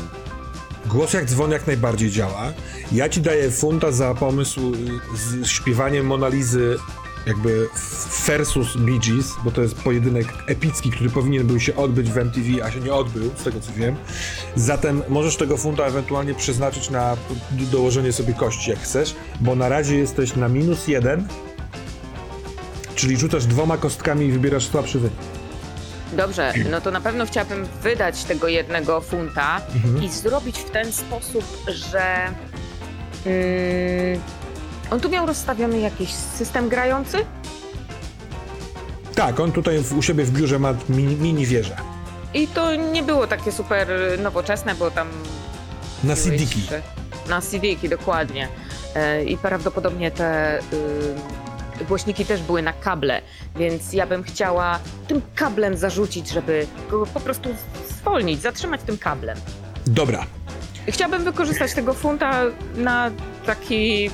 Głos jak dzwon jak najbardziej działa. Ja ci daję funta za pomysł z śpiewaniem Monalizy jakby versus Bee Gees, bo to jest pojedynek epicki, który powinien był się odbyć w MTV, a się nie odbył, z tego co wiem. Zatem możesz tego funta ewentualnie przeznaczyć na dołożenie sobie kości, jak chcesz, bo na razie jesteś na -1, czyli rzucasz 2 kostkami i wybierasz słabszy wynik. Dobrze, no to na pewno chciałabym wydać tego 1 funta i zrobić w ten sposób, że... On tu miał rozstawiony jakiś system grający? Tak, on tutaj u siebie w biurze ma mini wieżę. I to nie było takie super nowoczesne, bo tam... Na CD-ki. Na CD-ki, dokładnie. I prawdopodobnie te głośniki też były na kable, więc ja bym chciała tym kablem zarzucić, żeby go po prostu zwolnić, zatrzymać tym kablem. Dobra. Chciałabym wykorzystać tego funta na taki...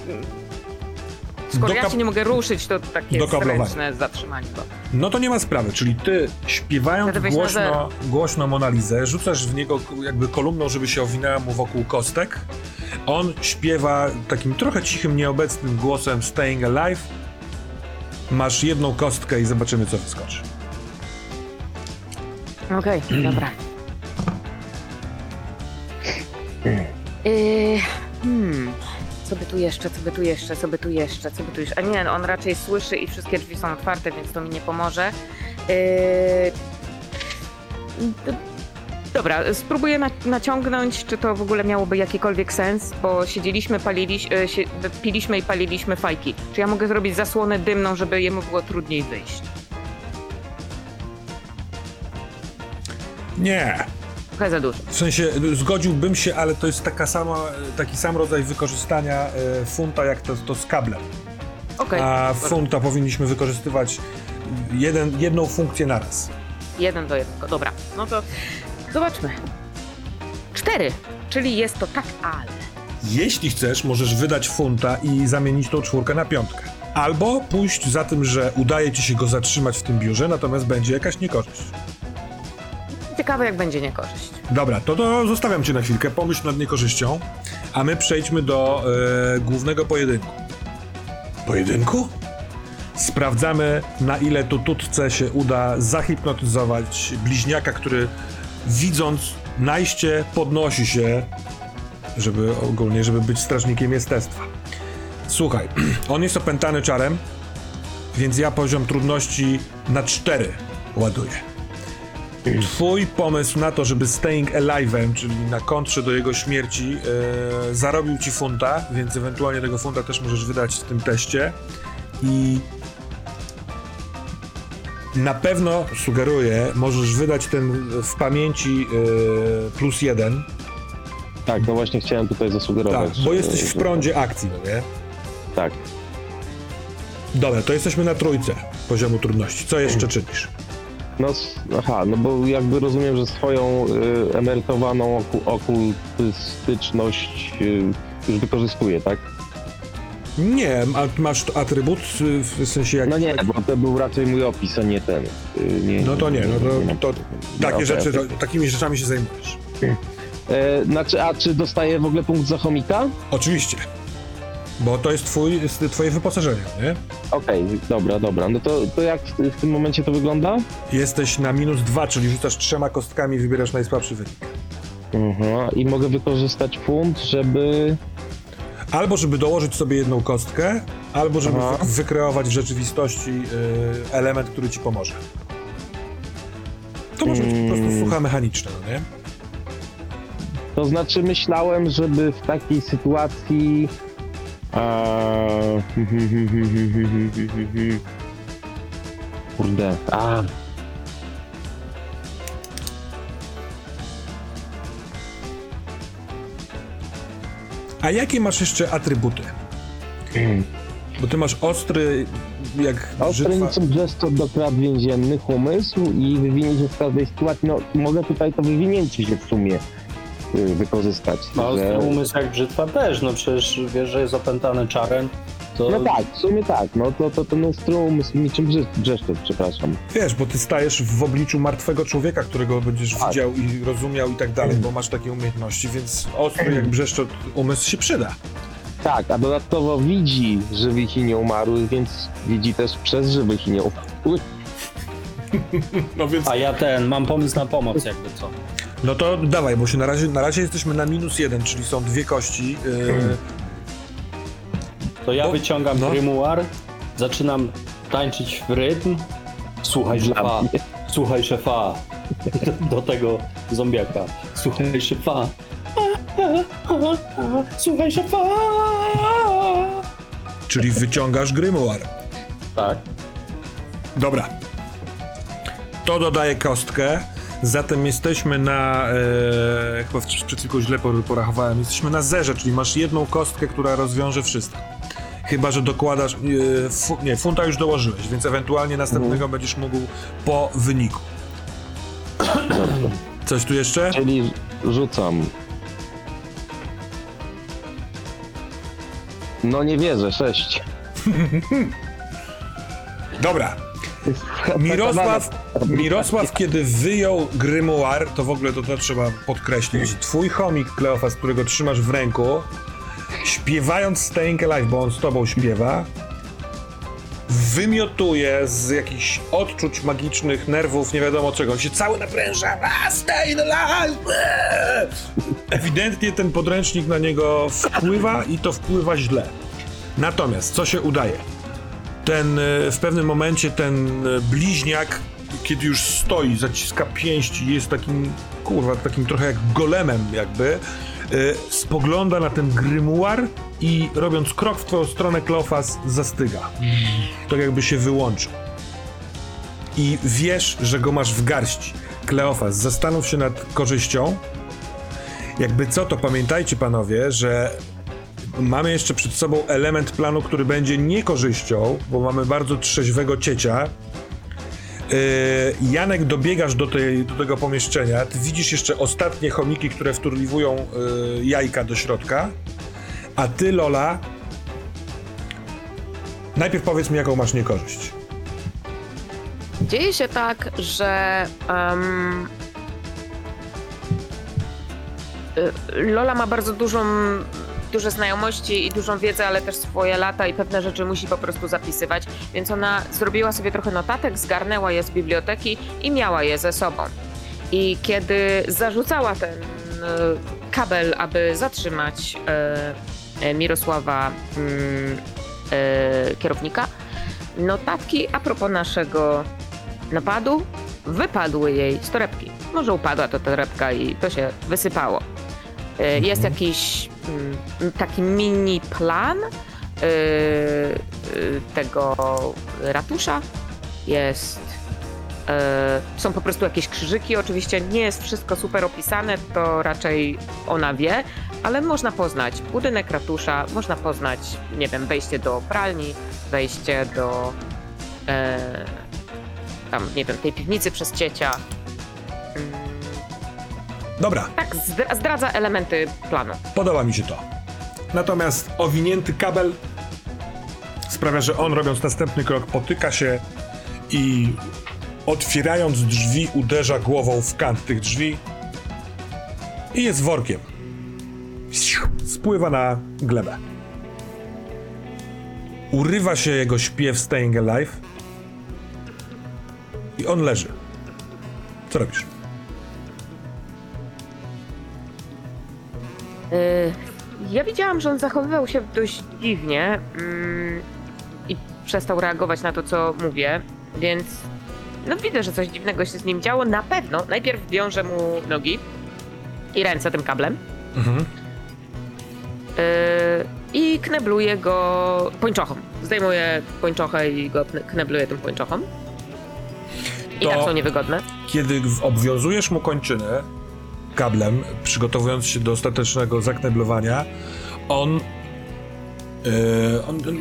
Skoro ja się nie mogę ruszyć, to takie stręczne zatrzymanie go. No to nie ma sprawy, czyli ty śpiewając głośno Monalizę, rzucasz w niego jakby kolumną, żeby się owinęła mu wokół kostek. On śpiewa takim trochę cichym, nieobecnym głosem Staying Alive. Masz 1 kostkę i zobaczymy, co wyskoczy. Okej, dobra. Co by tu jeszcze? A nie, on raczej słyszy i wszystkie drzwi są otwarte, więc to mi nie pomoże. Dobra, spróbuję naciągnąć, czy to w ogóle miałoby jakikolwiek sens, bo siedzieliśmy, piliśmy i paliliśmy fajki. Czy ja mogę zrobić zasłonę dymną, żeby jemu było trudniej wyjść? Nie. Trochę za dużo. W sensie zgodziłbym się, ale to jest taki sam rodzaj wykorzystania funta jak to z kablem. Okay. A funta powinniśmy wykorzystywać jedną funkcję naraz. 1 do 1, dobra. No to zobaczmy. 4, czyli jest to tak, ale... Jeśli chcesz, możesz wydać funta i zamienić tą 4 na 5. Albo pójść za tym, że udaje ci się go zatrzymać w tym biurze, natomiast będzie jakaś niekorzyść. Ciekawe, jak będzie niekorzyść. Dobra, to zostawiam cię na chwilkę, pomyśl nad niekorzyścią, a my przejdźmy do głównego pojedynku. Pojedynku? Sprawdzamy, na ile Tututce się uda zahipnotyzować bliźniaka, który widząc najście podnosi się, żeby być strażnikiem jestestwa. Słuchaj, on jest opętany czarem, więc ja poziom trudności na 4 ładuję. Twój pomysł na to, żeby Staying Alive'em, czyli na kontrze do jego śmierci, zarobił ci funta, więc ewentualnie tego funta też możesz wydać w tym teście. I na pewno, sugeruję, możesz wydać ten w pamięci +1. Tak, no właśnie chciałem tutaj zasugerować. Tak, bo jesteś w prądzie akcji, no nie? Tak. Dobra, to jesteśmy na 3 poziomu trudności. Co jeszcze czynisz? No bo jakby rozumiem, że swoją emerytowaną okultystyczność już wykorzystuje, tak? Nie, masz atrybut w sensie jak... No nie, bo to był raczej mój opis, a nie ten. Takimi rzeczami się zajmujesz. A czy dostaję w ogóle punkt za chomika? Oczywiście. Bo to jest twoje wyposażenie, nie? Okej, dobra. No to jak w tym momencie to wygląda? Jesteś na -2, czyli rzucasz 3 kostkami i wybierasz najsłabszy wynik. I mogę wykorzystać punkt, żeby... Albo żeby dołożyć sobie 1 kostkę, albo żeby wykreować w rzeczywistości element, który ci pomoże. To może być po prostu sucha mechaniczna, nie? To znaczy myślałem, żeby w takiej sytuacji... Kurde. A jakie masz jeszcze atrybuty? Bo ty masz ostry, jak brzytwa. Ostry gestor do praw więziennych, umysł i wywinięcie w każdej sytuacji. No mogę tutaj to wywinięcie się w sumie wykorzystać. Ostry umysł jak brzytwa też, no przecież wiesz, że jest opętany czarem, To... No tak, w sumie tak, no to ten umysł niczym brzeszczy, przepraszam. Wiesz, bo ty stajesz w obliczu martwego człowieka, którego będziesz widział i rozumiał i tak dalej, bo masz takie umiejętności, więc ostry jak brzeszczot umysł się przyda. Tak, a dodatkowo widzi żywych i nieumarłych, więc widzi też przez żywych i nieumarłych. No więc... A ja mam pomysł na pomoc, jakby co. No to dawaj, bo się na razie jesteśmy na -1, czyli są dwie kości. To ja wyciągam grimoire, zaczynam tańczyć w rytm. Słuchaj szefa, do tego zombiaka. Słuchaj szefa, słuchaj szefa. Czyli wyciągasz grimoire. Tak. Dobra. To dodaje kostkę. Zatem jesteśmy na, chyba przed chwilą źle porachowałem, jesteśmy na 0, czyli masz jedną kostkę, która rozwiąże wszystko. Chyba że dokładasz, funta już dołożyłeś, więc ewentualnie następnego będziesz mógł po wyniku. Coś tu jeszcze? Czyli rzucam. No nie wierzę, 6. Dobra. Mirosław, kiedy wyjął grimoire, to w ogóle to trzeba podkreślić. Twój chomik, Kleofas, którego trzymasz w ręku, śpiewając Staying Alive, bo on z tobą śpiewa, wymiotuje z jakichś odczuć magicznych, nerwów, nie wiadomo czego. On się cały napręża. Staying Alive! Ewidentnie ten podręcznik na niego wpływa i to wpływa źle. Natomiast co się udaje? W pewnym momencie ten bliźniak, kiedy już stoi, zaciska pięści, jest takim trochę jak golemem jakby, spogląda na ten grimoire i robiąc krok w twoją stronę, Kleofas zastyga. Tak jakby się wyłączył. I wiesz, że go masz w garści. Kleofas, zastanów się nad korzyścią. Jakby co, to pamiętajcie panowie, że mamy jeszcze przed sobą element planu, który będzie niekorzyścią, bo mamy bardzo trzeźwego ciecia. Janek, dobiegasz do tego pomieszczenia, ty widzisz jeszcze ostatnie chomiki, które wturliwują jajka do środka, a ty, Lola, najpierw powiedz mi, jaką masz niekorzyść. Dzieje się tak, że... Lola ma bardzo duże znajomości i dużą wiedzę, ale też swoje lata i pewne rzeczy musi po prostu zapisywać, więc ona zrobiła sobie trochę notatek, zgarnęła je z biblioteki i miała je ze sobą. I kiedy zarzucała ten kabel, aby zatrzymać Mirosława, kierownika, notatki a propos naszego napadu wypadły jej z torebki. Może upadła ta torebka i to się wysypało. Jest jakiś taki mini plan tego ratusza, są po prostu jakieś krzyżyki, oczywiście nie jest wszystko super opisane, to raczej ona wie, ale można poznać budynek ratusza, można poznać, nie wiem, wejście do pralni, wejście do tam, nie wiem, tej piwnicy przez ciecia. Dobra. Tak, zdradza elementy planu. Podoba mi się to. Natomiast owinięty kabel sprawia, że on, robiąc następny krok, potyka się i otwierając drzwi, uderza głową w kant tych drzwi i jest workiem. Spływa na glebę. Urywa się jego śpiew Staying Alive i on leży. Co robisz? Ja widziałam, że on zachowywał się dość dziwnie i przestał reagować na to, co mówię, więc no widzę, że coś dziwnego się z nim działo. Na pewno najpierw wiążę mu nogi i ręce tym kablem i knebluję go pończochą. Zdejmuję pończochę i go knebluję tym pończochą. I tak są niewygodne. Kiedy obwiązujesz mu kończynę kablem, przygotowując się do ostatecznego zakneblowania,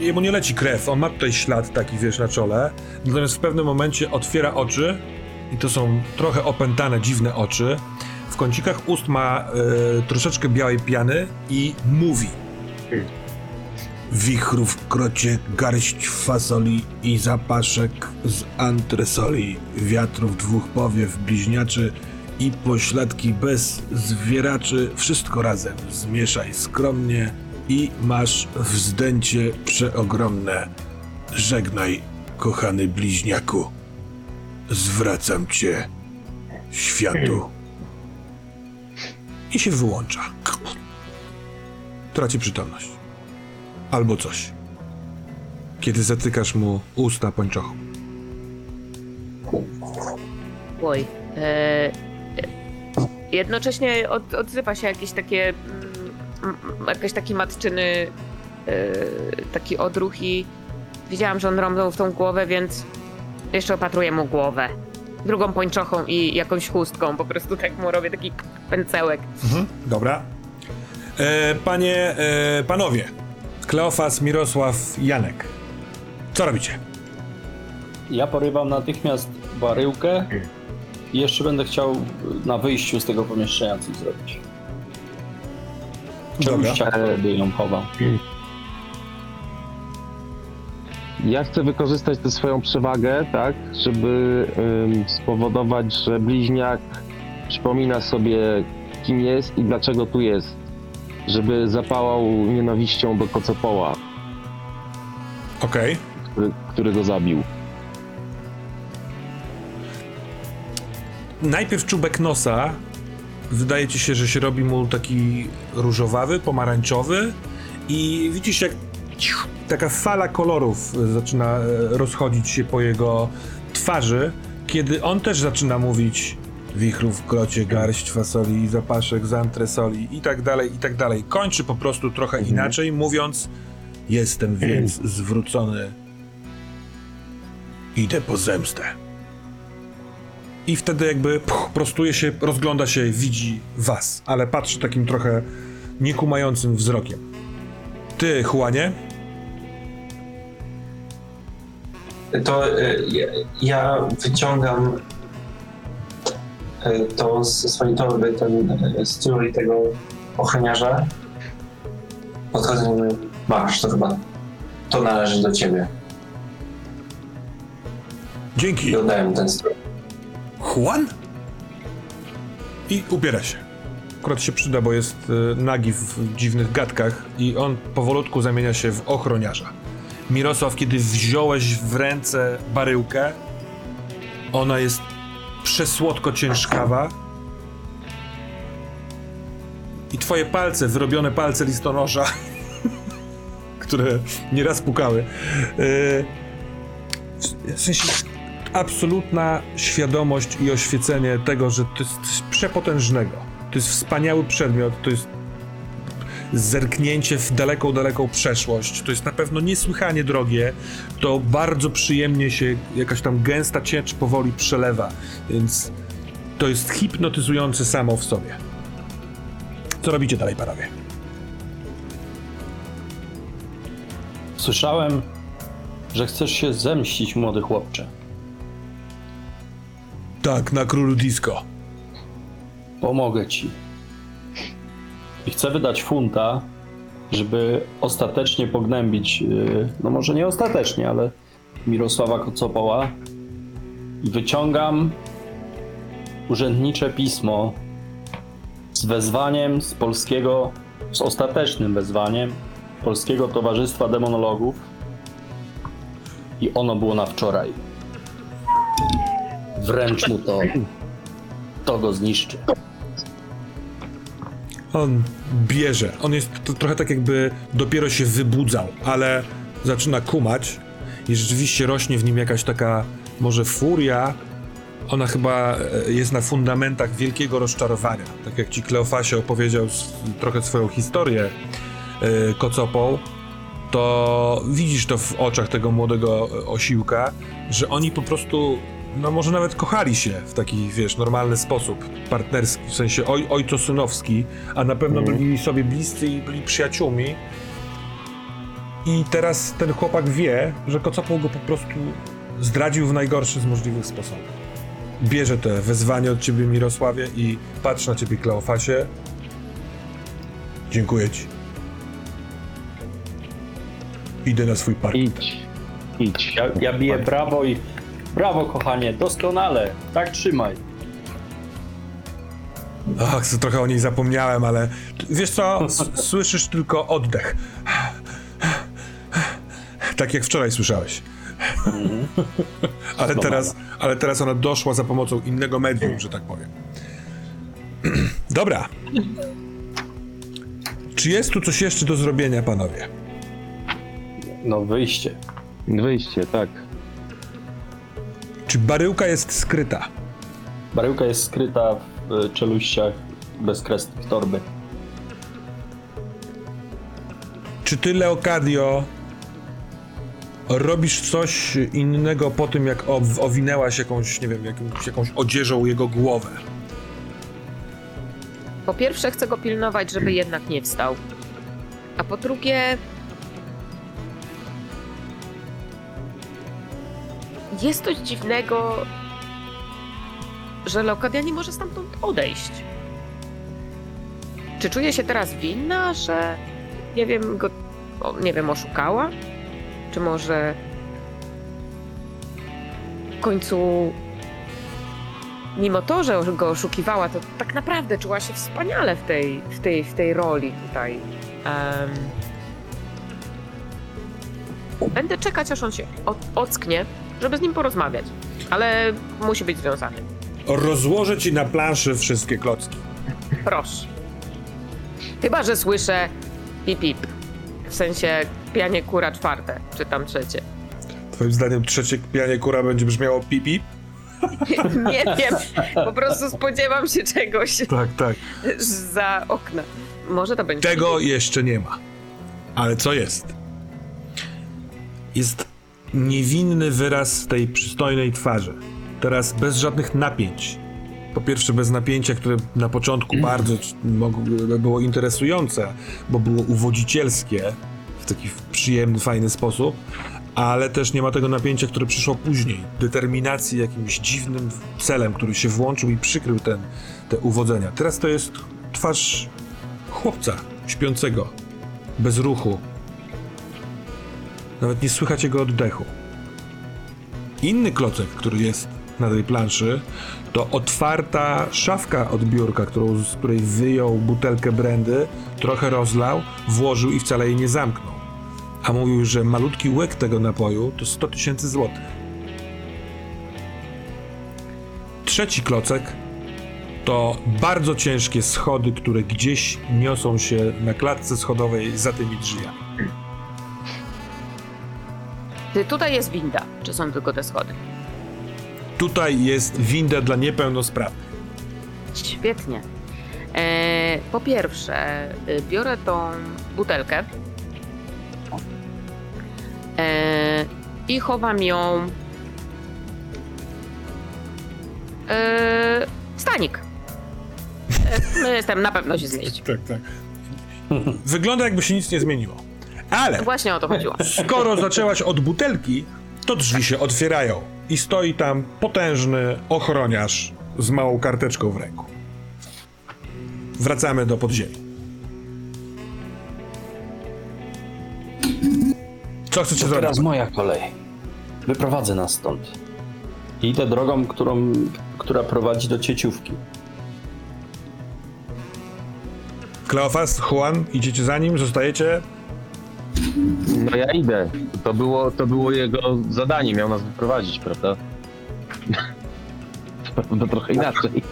jemu nie leci krew, on ma tutaj ślad taki, wiesz, na czole, natomiast w pewnym momencie otwiera oczy i to są trochę opętane, dziwne oczy, w kącikach ust ma troszeczkę białej piany i mówi. wichru w krocie, garść fasoli i zapaszek z antresoli, wiatrów dwóch powiew bliźniaczy i pośladki bez zwieraczy, wszystko razem zmieszaj skromnie i masz wzdęcie przeogromne. Żegnaj, kochany bliźniaku, zwracam cię światu. I się wyłącza. Traci przytomność. Albo coś. Kiedy zatykasz mu usta pończochą. Oj. Jednocześnie odzywa się jakieś takie... Jakieś taki matczyny... taki odruch i... Widziałam, że on rąbnął w tą głowę, więc... Jeszcze opatruję mu głowę. Drugą pończochą i jakąś chustką. Po prostu tak mu robię taki pęcełek. Mhm, dobra. Panowie, Kleofas, Mirosław, Janek, co robicie? Ja porywam natychmiast baryłkę i jeszcze będę chciał na wyjściu z tego pomieszczenia coś zrobić. Czemu chciałby ją chował? Ja chcę wykorzystać tę swoją przewagę, tak, żeby spowodować, że bliźniak przypomina sobie, kim jest i dlaczego tu jest. Żeby zapałał nienawiścią do Kocopoła. Okej. Który go zabił. Najpierw czubek nosa. Wydaje ci się, że się robi mu taki różowawy, pomarańczowy i widzisz, jak taka fala kolorów zaczyna rozchodzić się po jego twarzy, kiedy on też zaczyna mówić: wichrów w krocie, garść fasoli i zapaszek z antresoli i tak dalej, i tak dalej. Kończy po prostu trochę inaczej, mówiąc: jestem więc zwrócony, idę po zemstę. I wtedy jakby prostuje się, rozgląda się, widzi was, ale patrzy takim trochę niekumającym wzrokiem. Ty, Juanie? To ja wyciągam to ze swojej torby, ten strój tego ochroniarza. Podchodzę i mówię: masz, to chyba to należy do ciebie. Dzięki. I oddaję mu ten strój. Juan? I ubiera się. Akurat się przyda, bo jest nagi w dziwnych gadkach i on powolutku zamienia się w ochroniarza. Mirosław, kiedy wziąłeś w ręce baryłkę, ona jest przesłodko ciężkawa i twoje palce, wyrobione palce listonosza, które nieraz pukały, w sensie absolutna świadomość i oświecenie tego, że to jest coś przepotężnego, to jest wspaniały przedmiot, to jest zerknięcie w daleką, daleką przeszłość. To jest na pewno niesłychanie drogie. To bardzo przyjemnie się jakaś tam gęsta ciecz powoli przelewa. Więc to jest hipnotyzujące samo w sobie. Co robicie dalej, panowie? Słyszałem, że chcesz się zemścić, młody chłopcze. Tak, na królu disco. Pomogę ci. I chcę wydać funta, żeby ostatecznie pognębić, no może nie ostatecznie, ale Mirosława Kocopoła. I wyciągam urzędnicze pismo z wezwaniem z ostatecznym wezwaniem Polskiego Towarzystwa Demonologów. I ono było na wczoraj. Wręcz mu to go zniszczy. On bierze. On jest trochę tak, jakby dopiero się wybudzał, ale zaczyna kumać i rzeczywiście rośnie w nim jakaś taka może furia. Ona chyba jest na fundamentach wielkiego rozczarowania. Tak jak ci Kleofasie opowiedział trochę swoją historię Kocopoł, to widzisz to w oczach tego młodego osiłka, że oni po prostu... No może nawet kochali się w taki, wiesz, normalny sposób, partnerski, w sensie ojcosynowski, a na pewno byli sobie bliscy i byli przyjaciółmi. I teraz ten chłopak wie, że Kocopoł go po prostu zdradził w najgorszy z możliwych sposobów. Bierze te wezwanie od ciebie, Mirosławie, i patrzy na ciebie, Kleofasie. Dziękuję ci. Idę na swój park. Idź. Ja biję brawo i... Brawo, kochanie, doskonale. Tak trzymaj. Ach, trochę o niej zapomniałem, ale... Wiesz co? Słyszysz tylko oddech. Tak jak wczoraj słyszałeś. Mm-hmm. ale teraz ona doszła za pomocą innego medium, że tak powiem. Dobra. Czy jest tu coś jeszcze do zrobienia, panowie? No wyjście. Wyjście, tak. Czy baryłka jest skryta? Baryłka jest skryta w czeluściach bezkresnych torby. Czy ty, Leokadio, robisz coś innego po tym, jak owinęłaś jakąś, nie wiem, jakąś odzieżą jego głowę? Po pierwsze, chcę go pilnować, żeby jednak nie wstał. A po drugie... Jest coś dziwnego, że Leokadia nie może stamtąd odejść. Czy czuje się teraz winna, że... Nie wiem, oszukała? Czy może w końcu, mimo to, że go oszukiwała, to tak naprawdę czuła się wspaniale w tej roli tutaj. Będę czekać, aż on się ocknie, żeby z nim porozmawiać, ale musi być związany. Rozłożę ci na planszy wszystkie klocki. Proszę. Chyba że słyszę pip pip. W sensie pijanie kura czwarte, czy tam trzecie. Twoim zdaniem trzecie pijanie kura będzie brzmiało pipi? Nie wiem, po prostu spodziewam się czegoś. Tak. Za okna. Może to będzie... Tego pipi? Jeszcze nie ma. Ale co jest? Jest niewinny wyraz tej przystojnej twarzy. Teraz bez żadnych napięć. Po pierwsze bez napięcia, które na początku bardzo było interesujące, bo było uwodzicielskie w taki przyjemny, fajny sposób, ale też nie ma tego napięcia, które przyszło później, determinacji jakimś dziwnym celem, który się włączył i przykrył te uwodzenia. Teraz to jest twarz chłopca śpiącego, bez ruchu. Nawet nie słychać jego oddechu. Inny klocek, który jest na tej planszy, to otwarta szafka od biurka, z której wyjął butelkę brandy, trochę rozlał, włożył i wcale jej nie zamknął. A mówił, że malutki łyk tego napoju to 100 000 złotych. Trzeci klocek to bardzo ciężkie schody, które gdzieś niosą się na klatce schodowej za tymi drzwiami. Tutaj jest winda, czy są tylko te schody? Tutaj jest winda dla niepełnosprawnych. Świetnie. Po pierwsze, biorę tą butelkę i chowam ją w stanik. Jestem na pewno się zmieści. Tak. Wygląda, jakby się nic nie zmieniło. Ale właśnie o to chodziło. Skoro zaczęłaś od butelki, to drzwi się otwierają. I stoi tam potężny ochroniarz z małą karteczką w ręku. Wracamy do podziemi. Co chcecie zrobić? Teraz moja kolej. Wyprowadzę nas stąd. I idę drogą, która prowadzi do cieciówki. Kleofas, Juan, idziecie za nim? Zostajecie? No ja idę. To było jego zadanie, miał nas wyprowadzić, prawda? To trochę inaczej.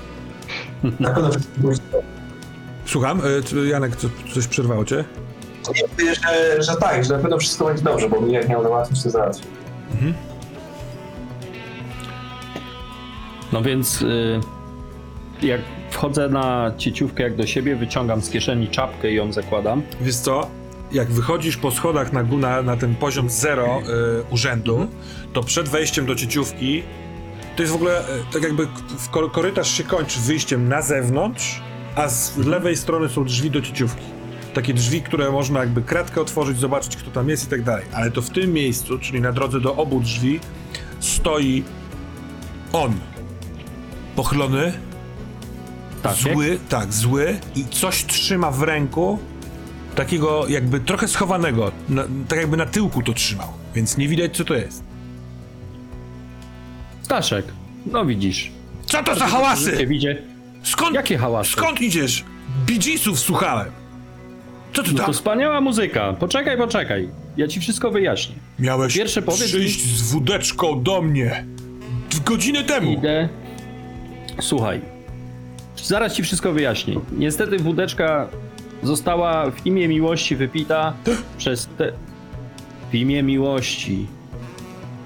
Słucham? Janek, coś przerwało cię? Nie, że tak, że na pewno wszystko będzie dobrze, bo jak miał załatwić, to załatwił. Mhm. No więc jak wchodzę na cieciówkę jak do siebie, wyciągam z kieszeni czapkę i ją zakładam. Wiesz co? Jak wychodzisz po schodach na ten poziom 0 urzędu, to przed wejściem do cieciówki to jest w ogóle tak jakby korytarz się kończy wyjściem na zewnątrz, a z lewej strony są drzwi do cieciówki. Takie drzwi, które można jakby kratkę otworzyć, zobaczyć kto tam jest i tak dalej. Ale to w tym miejscu, czyli na drodze do obu drzwi, stoi on. Pochylony, tak, zły i coś trzyma w ręku, takiego jakby trochę schowanego, tak jakby na tyłku to trzymał, więc nie widać, co to jest. Staszek, no widzisz. Co to za hałasy? Jakie hałasy? Skąd idziesz? Bee Geesów słuchałem. Co ty tam? No to wspaniała muzyka. Poczekaj. Ja ci wszystko wyjaśnię. Miałeś przyjść z wódeczką do mnie godzinę temu. Idę. Słuchaj. Zaraz ci wszystko wyjaśnię. Niestety wódeczka została w imię miłości wypita przez te... W imię miłości.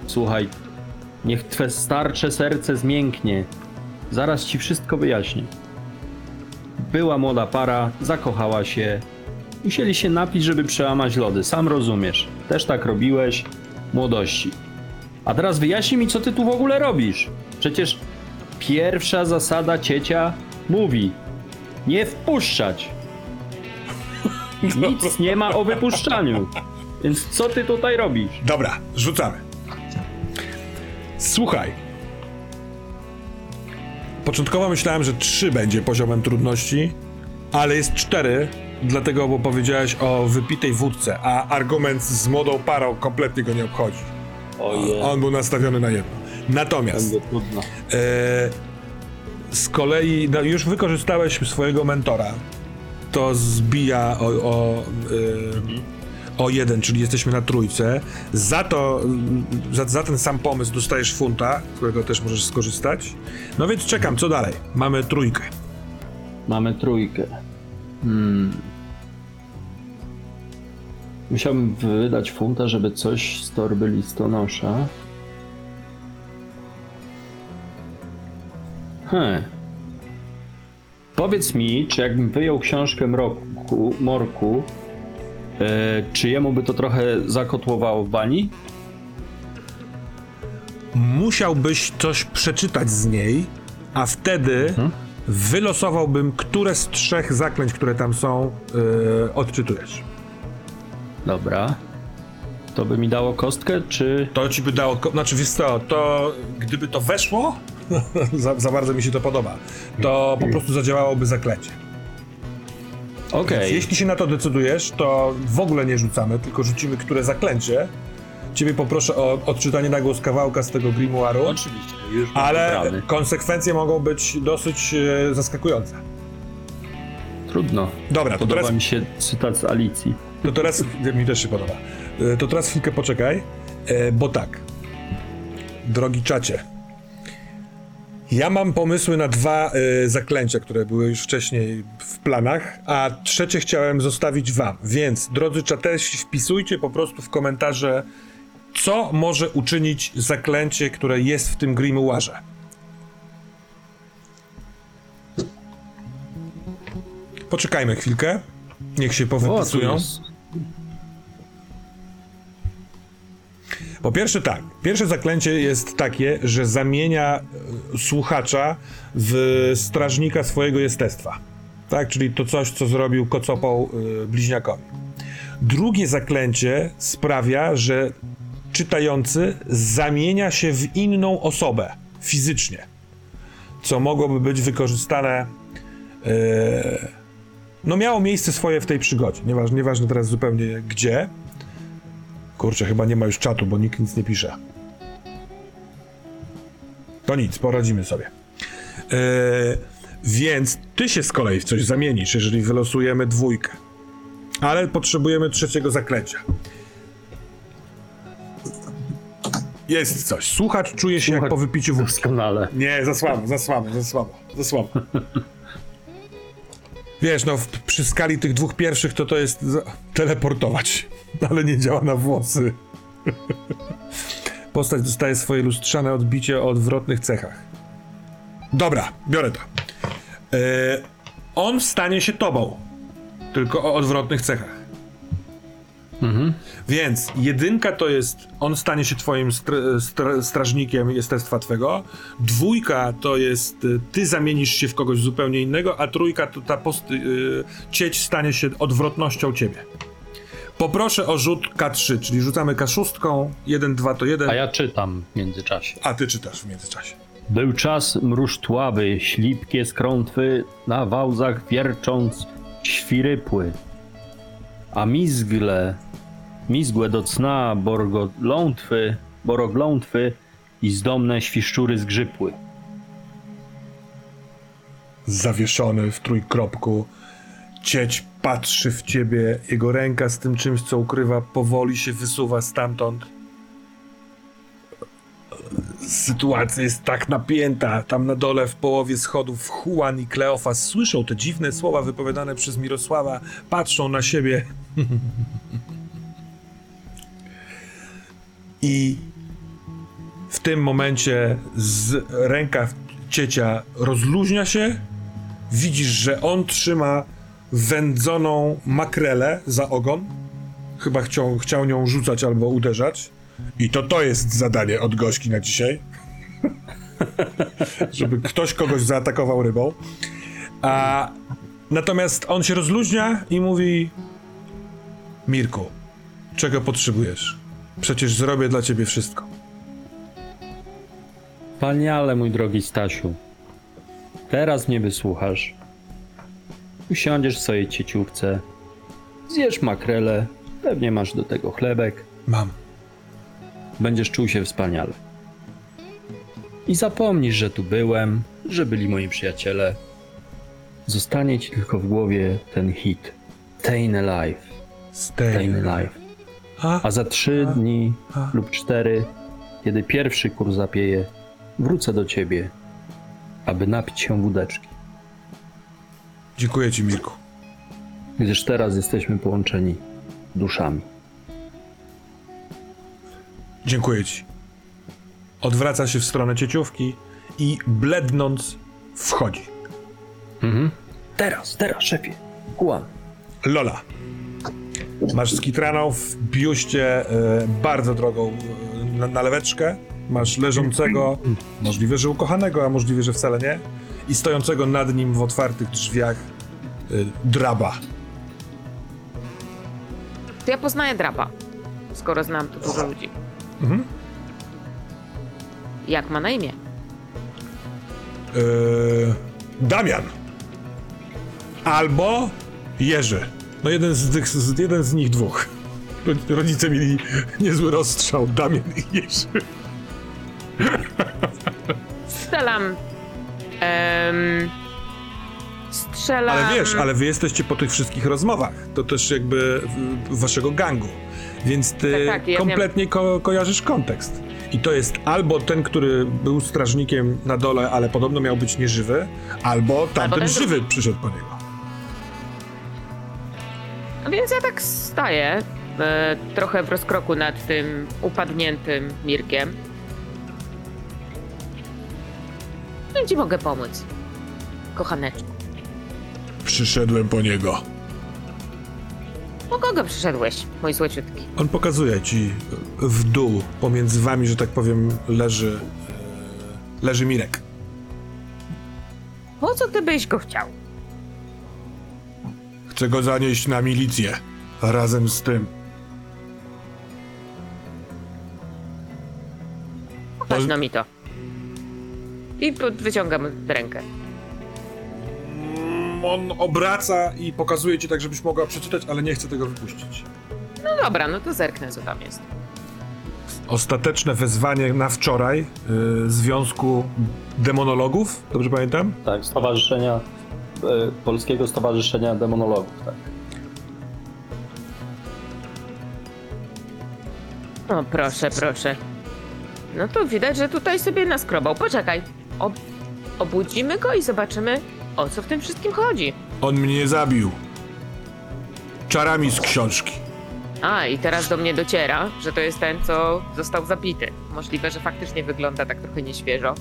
Słuchaj. Niech twe starcze serce zmięknie. Zaraz ci wszystko wyjaśnię. Była młoda para, zakochała się. Musieli się napić, żeby przełamać lody. Sam rozumiesz. Też tak robiłeś w młodości. A teraz wyjaśnij mi, co ty tu w ogóle robisz. Przecież pierwsza zasada ciecia mówi: nie wpuszczać. Nic nie ma o wypuszczaniu. Więc co ty tutaj robisz? Dobra, rzucamy. Słuchaj. Początkowo myślałem, że 3 będzie poziomem trudności, ale jest 4. Dlatego, bo powiedziałeś o wypitej wódce, a argument z młodą parą kompletnie go nie obchodzi. On był nastawiony na jedno. Natomiast z kolei już wykorzystałeś swojego mentora. To zbija o 1, czyli jesteśmy na 3. Za to, za ten sam pomysł dostajesz funta, z którego też możesz skorzystać. No więc czekam, co dalej? Mamy 3. Musiałbym wydać funta, żeby coś z torby listonosza. Powiedz mi, czy jakbym wyjął książkę Morku, czy jemu by to trochę zakotłowało w bani? Musiałbyś coś przeczytać z niej, a wtedy... Wylosowałbym, które z 3 zaklęć, które tam są, odczytujesz. Dobra. To by mi dało kostkę, czy... To ci by dało... Znaczy, wiesz co, to gdyby to weszło, za bardzo mi się to podoba, to po prostu zadziałałoby zaklęcie. Okej. Okay. Jeśli się na to decydujesz, to w ogóle nie rzucamy, tylko rzucimy, które zaklęcie. Ciebie poproszę o odczytanie na głos kawałka z tego grimoiru. Oczywiście, już mam wybrany. Konsekwencje mogą być dosyć zaskakujące. Trudno. Dobra, podoba mi się cytat z Alicji. To teraz, mi też się podoba. To teraz chwilkę poczekaj, bo tak. Drogi czacie, ja mam pomysły na 2 zaklęcia, które były już wcześniej w planach, a 3 chciałem zostawić wam. Więc, drodzy czateści, wpisujcie po prostu w komentarze, co może uczynić zaklęcie, które jest w tym grimoirze. Poczekajmy chwilkę, niech się powypisują. Po pierwsze tak, pierwsze zaklęcie jest takie, że zamienia słuchacza w strażnika swojego jestestwa. Tak, czyli to coś, co zrobił Kocopoł bliźniakowi. Drugie zaklęcie sprawia, że czytający zamienia się w inną osobę fizycznie, co mogłoby być wykorzystane, miało miejsce swoje w tej przygodzie, nieważne teraz zupełnie gdzie. Kurczę, chyba nie ma już czatu, bo nikt nic nie pisze. To nic, poradzimy sobie. Więc ty się z kolei w coś zamienisz, jeżeli wylosujemy 2. Ale potrzebujemy trzeciego zaklęcia. Jest coś. Słuchacz czuje się jak po wypiciu wódki. Doskonale. Nie, za słabo. Wiesz, przy skali tych 2 pierwszych to jest teleportować, ale nie działa na włosy. Postać dostaje swoje lustrzane odbicie o odwrotnych cechach. Dobra, biorę to. On stanie się tobą, tylko o odwrotnych cechach. Więc 1 to jest on stanie się twoim strażnikiem jestestwa twego, 2 to jest ty zamienisz się w kogoś zupełnie innego, a 3 to ta cieć stanie się odwrotnością ciebie. Poproszę o rzut K3, czyli rzucamy K6, 1, 2 to 1. A ja czytam w międzyczasie. A ty czytasz w międzyczasie. Był czas mróż tławy, ślipkie skrątwy na wałzach wiercząc świrypły. a mizgłe do cna boroglątwy i zdomne świszczury zgrzypły. Zawieszony w trójkropku, cieć patrzy w ciebie, jego ręka z tym czymś, co ukrywa, powoli się wysuwa stamtąd. Sytuacja jest tak napięta. Tam na dole w połowie schodów Huan i Kleofas słyszą te dziwne słowa wypowiadane przez Mirosława, patrzą na siebie i w tym momencie ręka ciecia rozluźnia się, widzisz, że on trzyma wędzoną makrelę za ogon, chyba chciał nią rzucać albo uderzać. I to jest zadanie od Gośki na dzisiaj. Żeby ktoś kogoś zaatakował rybą. Natomiast on się rozluźnia i mówi: Mirku, czego potrzebujesz? Przecież zrobię dla ciebie wszystko. Wspaniale, mój drogi Stasiu. Teraz mnie wysłuchasz. Usiądziesz w swojej cieciówce. Zjesz makrelę. Pewnie masz do tego chlebek. Mam. Będziesz czuł się wspaniale. I zapomnisz, że tu byłem, że byli moi przyjaciele. Zostanie ci tylko w głowie ten hit. Stayin' Alive. Stayin' Alive. A za 3 dni lub 4, kiedy pierwszy kur zapieje, wrócę do ciebie, aby napić się wódeczki. Dziękuję ci, Mirku. Gdyż teraz jesteśmy połączeni duszami. Dziękuję ci. Odwraca się w stronę cieciówki i blednąc wchodzi. Mhm. Teraz, szefie. Kłam. Lola. Masz skitraną w biuście bardzo drogą naleweczkę. Masz leżącego, możliwe, że ukochanego, a możliwe, że wcale nie. I stojącego nad nim w otwartych drzwiach draba. To ja poznaję draba, skoro znam tu dużo ludzi. Mhm. Jak ma na imię? Damian. Albo Jerzy. No jeden z nich dwóch. Rodzice mieli niezły rozstrzał. Damian i Jerzy. Strzelam. Ale wiesz, wy jesteście po tych wszystkich rozmowach. To też jakby waszego gangu. Więc ty tak, kompletnie kojarzysz kontekst. I to jest albo ten, który był strażnikiem na dole, ale podobno miał być nieżywy, albo tamten żywy przyszedł po niego. A więc ja tak staję, trochę w rozkroku nad tym upadniętym Mirkiem. No ci mogę pomóc, kochaneczku. Przyszedłem po niego. Po kogo przyszedłeś, mój złociutki? On pokazuje ci w dół, pomiędzy wami, że tak powiem, leży Mirek. Po co ty byś go chciał? Chcę go zanieść na milicję, razem z tym. Pokaż no mi to. I wyciągam rękę. On obraca i pokazuje ci tak, żebyś mogła przeczytać, ale nie chce tego wypuścić. No dobra, no to zerknę, co tam jest. Ostateczne wezwanie na wczoraj Związku Demonologów, dobrze pamiętam? Tak, stowarzyszenia, Polskiego Stowarzyszenia Demonologów, tak. O proszę. No to widać, że tutaj sobie naskrobał. Poczekaj, obudzimy go i zobaczymy, o co w tym wszystkim chodzi. On mnie zabił. Czarami z książki. I teraz do mnie dociera, że to jest ten, co został zabity. Możliwe, że faktycznie wygląda tak trochę nieświeżo.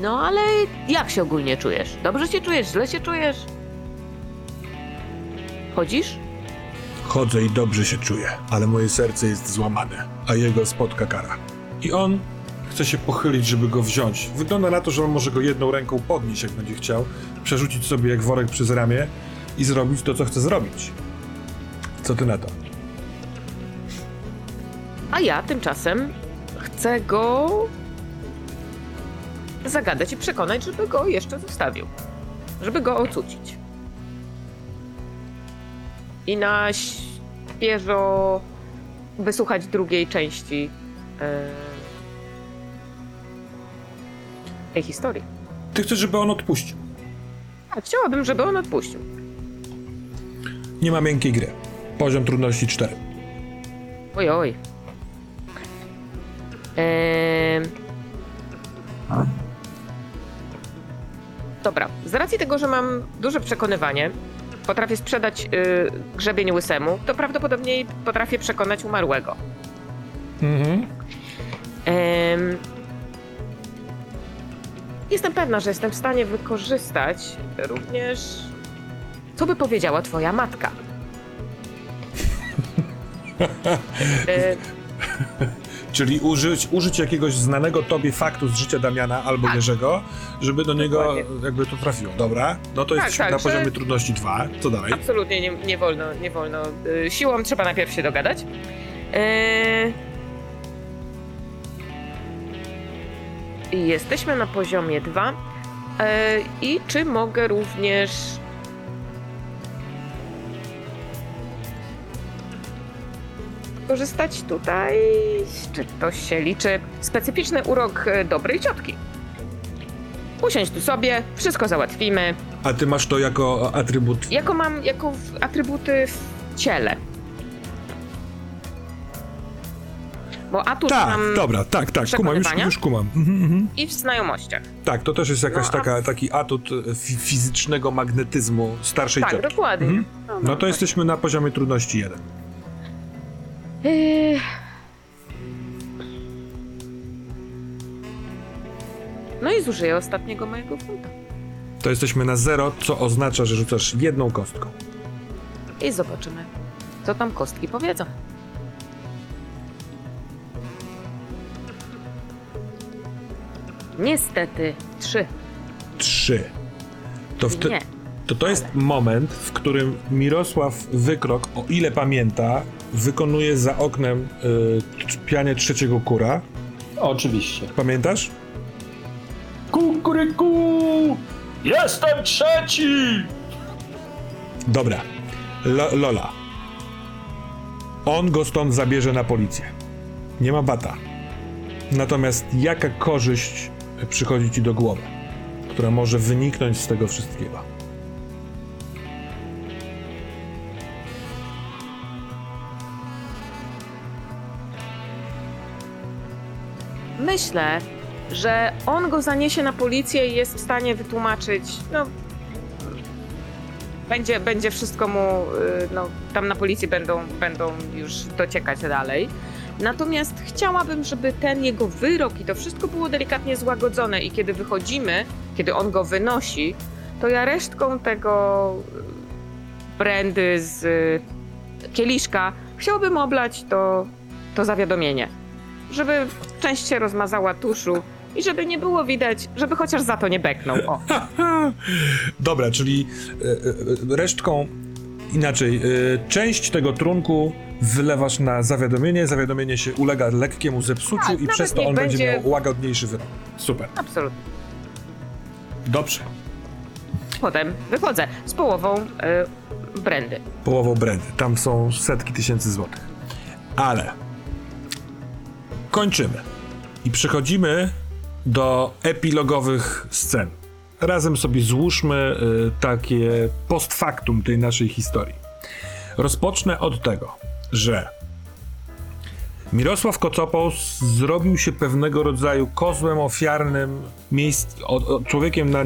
No ale jak się ogólnie czujesz? Dobrze się czujesz? Źle się czujesz? Chodzisz? Chodzę i dobrze się czuję, ale moje serce jest złamane, a jego spotka kara. I on chce się pochylić, żeby go wziąć. Wygląda na to, że on może go jedną ręką podnieść, jak będzie chciał, przerzucić sobie jak worek przez ramię i zrobić to, co chce zrobić. Co ty na to? A ja tymczasem chcę go zagadać i przekonać, żeby go jeszcze zostawił. Żeby go ocucić. i na świeżo wysłuchać drugiej części tej historii. Ty chcesz, żeby on odpuścił? Tak, chciałabym, żeby on odpuścił. Nie ma miękkiej gry. Poziom trudności 4. Oj, oj. Dobra, z racji tego, że mam duże przekonywanie, potrafię sprzedać grzebień łysemu, to prawdopodobnie potrafię przekonać umarłego. Mhm. Jestem pewna, że jestem w stanie wykorzystać również, co by powiedziała twoja matka. Czyli użyć jakiegoś znanego tobie faktu z życia Damiana albo Jerzego, żeby do niego jakby to trafiło. Dobra, no to jest na poziomie trudności 2. Co dalej? Absolutnie nie wolno. Siłą trzeba najpierw się dogadać. Jesteśmy na poziomie 2. I czy mogę również... korzystać tutaj, czy to się liczy, specyficzny urok dobrej ciotki. Usiądź tu sobie, wszystko załatwimy. A ty masz to jako atrybut? Jako atrybuty w ciele. Bo atut mam... Dobra, tak, kumam, już kumam. Mhm. I w znajomościach. Tak, to też jest jakaś taki atut fizycznego magnetyzmu starszej ciotki. Tak, dokładnie. Mhm. No to jesteśmy na poziomie trudności 1. No i zużyję ostatniego mojego funta. To jesteśmy na 0, co oznacza, że rzucasz jedną kostką. I zobaczymy, co tam kostki powiedzą. Niestety 3. 3. To jest moment, w którym Mirosław Wykrok, o ile pamięta, wykonuje za oknem pianie trzeciego kura. Oczywiście. Pamiętasz? Kukuryku! Jestem trzeci! Dobra. Lola. On go stąd zabierze na policję. Nie ma bata. Natomiast jaka korzyść przychodzi ci do głowy, która może wyniknąć z tego wszystkiego? Myślę, że on go zaniesie na policję i jest w stanie wytłumaczyć, będzie wszystko mu, tam na policji będą już dociekać dalej. Natomiast chciałabym, żeby ten jego wyrok i to wszystko było delikatnie złagodzone i kiedy wychodzimy, kiedy on go wynosi, to ja resztką tego brandy z kieliszka chciałabym oblać to zawiadomienie. Żeby część się rozmazała tuszu i żeby nie było widać, żeby chociaż za to nie beknął. O. Dobra, czyli część tego trunku wylewasz na zawiadomienie, zawiadomienie się ulega lekkiemu zepsuciu i przez to on będzie miał łagodniejszy wyrok. Super. Absolutnie. Dobrze. Potem wychodzę z połową brandy. Połową brandy. Tam są setki tysięcy złotych. Ale... kończymy i przechodzimy do epilogowych scen. Razem sobie złóżmy takie post factum tej naszej historii. Rozpocznę od tego, że Mirosław Kocopoł zrobił się pewnego rodzaju kozłem ofiarnym, człowiekiem na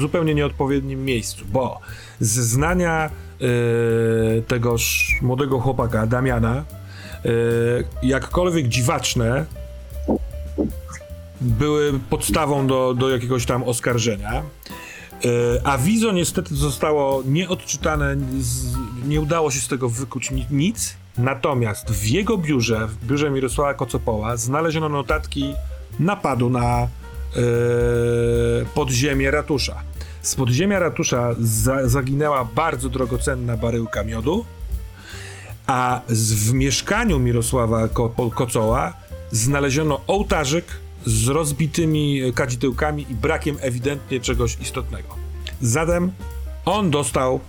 zupełnie nieodpowiednim miejscu, bo z znania tegoż młodego chłopaka Damiana, jakkolwiek dziwaczne, były podstawą do jakiegoś tam oskarżenia. Awizo niestety zostało nieodczytane, nie udało się z tego wykuć nic. Natomiast w jego biurze, w biurze Mirosława Kocopoła, znaleziono notatki napadu na podziemie ratusza. Z podziemia ratusza zaginęła bardzo drogocenna baryłka miodu, a w mieszkaniu Mirosława Kocoła znaleziono ołtarzyk z rozbitymi kadzidełkami i brakiem ewidentnie czegoś istotnego. Zatem on dostał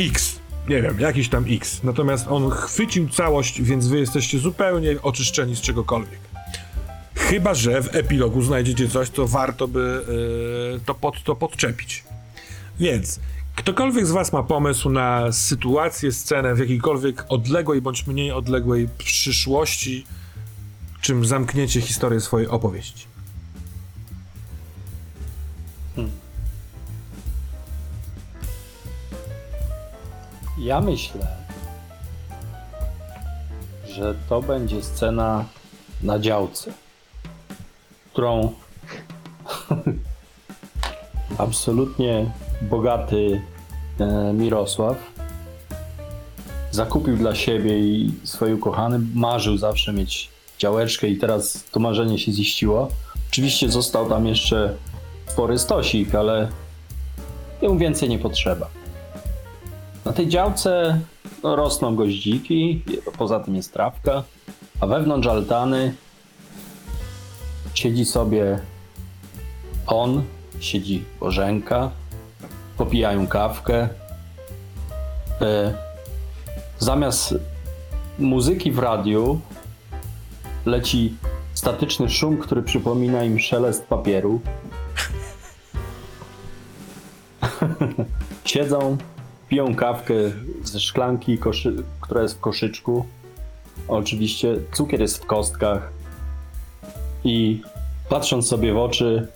X nie wiem, jakiś tam X. Natomiast on chwycił całość, więc wy jesteście zupełnie oczyszczeni z czegokolwiek. Chyba że w epilogu znajdziecie coś, co warto by to podczepić. Więc ktokolwiek z was ma pomysł na sytuację, scenę w jakiejkolwiek odległej bądź mniej odległej przyszłości, czym zamkniecie historię swojej opowieści? Ja myślę, że to będzie scena na działce, którą absolutnie bogaty Mirosław zakupił dla siebie i swojej ukochanej. Marzył zawsze mieć działeczkę i teraz to marzenie się ziściło. Oczywiście został tam jeszcze spory stosik, ale jemu więcej nie potrzeba. Na tej działce rosną goździki, poza tym jest trawka, a wewnątrz altany siedzi sobie on, siedzi Bożenka, popijają kawkę. Zamiast muzyki w radiu leci statyczny szum, który przypomina im szelest papieru. Siedzą, piją kawkę ze szklanki, która jest w koszyczku. Oczywiście cukier jest w kostkach. I patrząc sobie w oczy,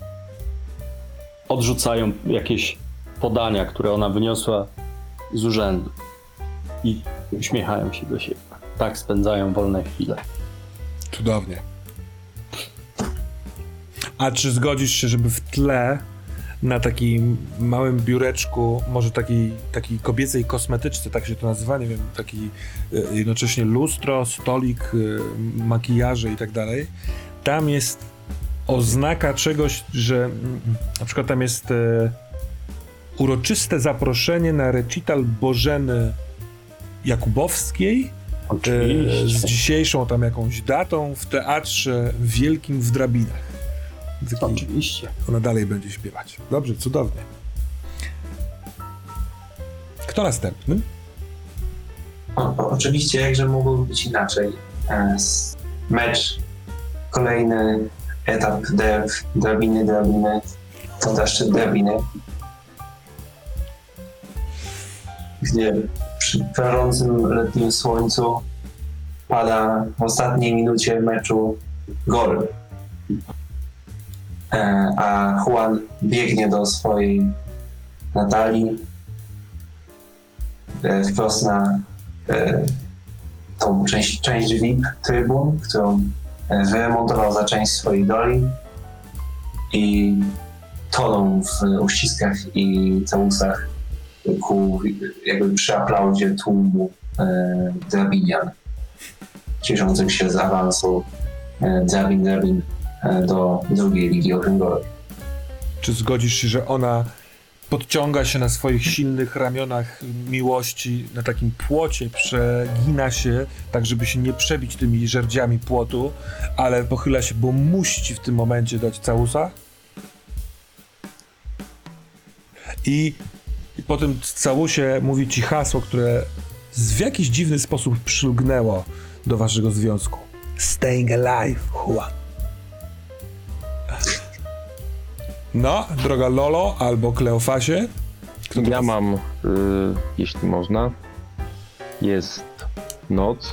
odrzucają jakieś podania, które ona wyniosła z urzędu. I uśmiechają się do siebie. Tak spędzają wolne chwile. Cudownie. A czy zgodzisz się, żeby w tle na takim małym biureczku, może takiej kobiecej kosmetyczce, tak się to nazywa, nie wiem, taki jednocześnie lustro, stolik, makijaże i tak dalej, tam jest oznaka czegoś, że na przykład tam jest uroczyste zaproszenie na recital Bożeny Jakubowskiej z dzisiejszą tam jakąś datą w Teatrze Wielkim w Drabinach. Oczywiście. Ona dalej będzie śpiewać. Dobrze, cudownie. Kto następny? Oczywiście, jakże mogłoby być inaczej. Mecz, kolejny etap drabiny, to zaszczyt drabiny. Gdzie przy parącym letnim słońcu pada w ostatniej minucie meczu gol. A Juan biegnie do swojej Natalii wprost na tą część VIP trybun, którą wyremontował za część swojej doli i toną w uściskach i całusach ku jakby przy aplaudzie tłumu drabinian cieszących się z awansu drabin do drugiej ligi okręgowej. Czy zgodzisz się, że ona podciąga się na swoich silnych ramionach miłości, na takim płocie, przegina się, tak żeby się nie przebić tymi żerdziami płotu, ale pochyla się, bo musi w tym momencie dać całusa? I po tym całusie mówi ci hasło, które w jakiś dziwny sposób przylgnęło do waszego związku. Staying alive, Juan. No, droga Lolo albo Kleofasie. Kto ja mam, jeśli można, jest noc,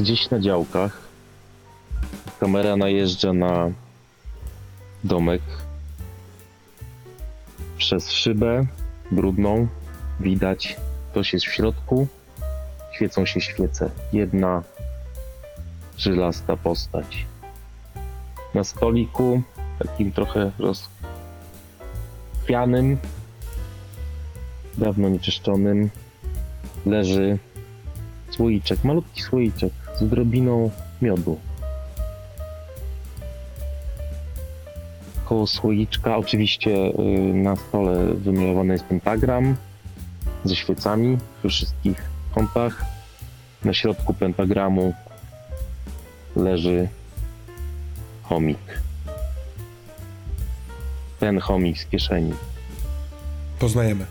gdzieś na działkach, kamera najeżdża na domek, przez szybę brudną widać, ktoś jest w środku, świecą się świece, jedna żylasta postać. Na stoliku, takim trochę rozchwianym, dawno nieczyszczonym, leży słoiczek, malutki słoiczek z drobiną miodu. Koło słoiczka oczywiście na stole wymalowany jest pentagram ze świecami we wszystkich kątach. Na środku pentagramu leży chomik. Ten chomik z kieszeni. Poznajemy.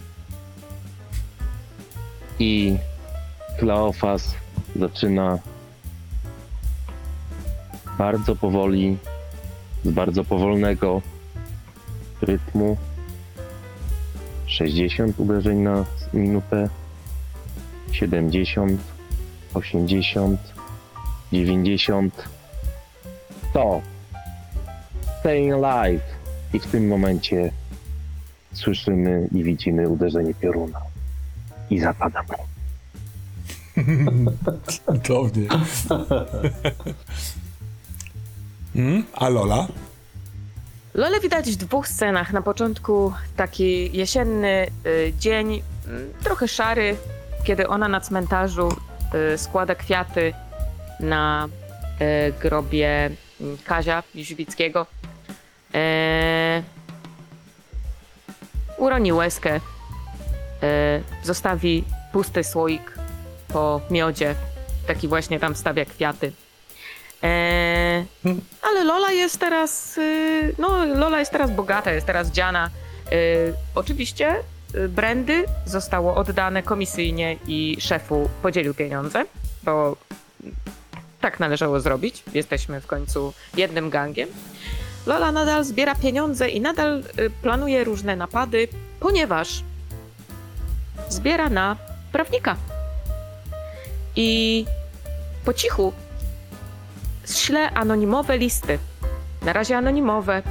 i Kleofas zaczyna bardzo powoli, z bardzo powolnego rytmu, 60 uderzeń na minutę, 70, 80, 90, 100, Staying Alive, i w tym momencie słyszymy i widzimy uderzenie pioruna i zapadamy. Cudownie. A Lola? Lolę widać w dwóch scenach. Na początku taki jesienny dzień, trochę szary, kiedy ona na cmentarzu składa kwiaty na grobie Kazia Jóźwickiego. Uroni łezkę, zostawi pusty słoik po miodzie, taki właśnie tam stawia kwiaty. Ale Lola jest teraz, Lola jest teraz bogata, jest teraz dziana. Oczywiście brandy zostało oddane komisyjnie i szefu podzielił pieniądze, bo tak należało zrobić. Jesteśmy w końcu jednym gangiem. Lola nadal zbiera pieniądze i nadal planuje różne napady, ponieważ zbiera na prawnika. I po cichu śle anonimowe listy. Na razie anonimowe,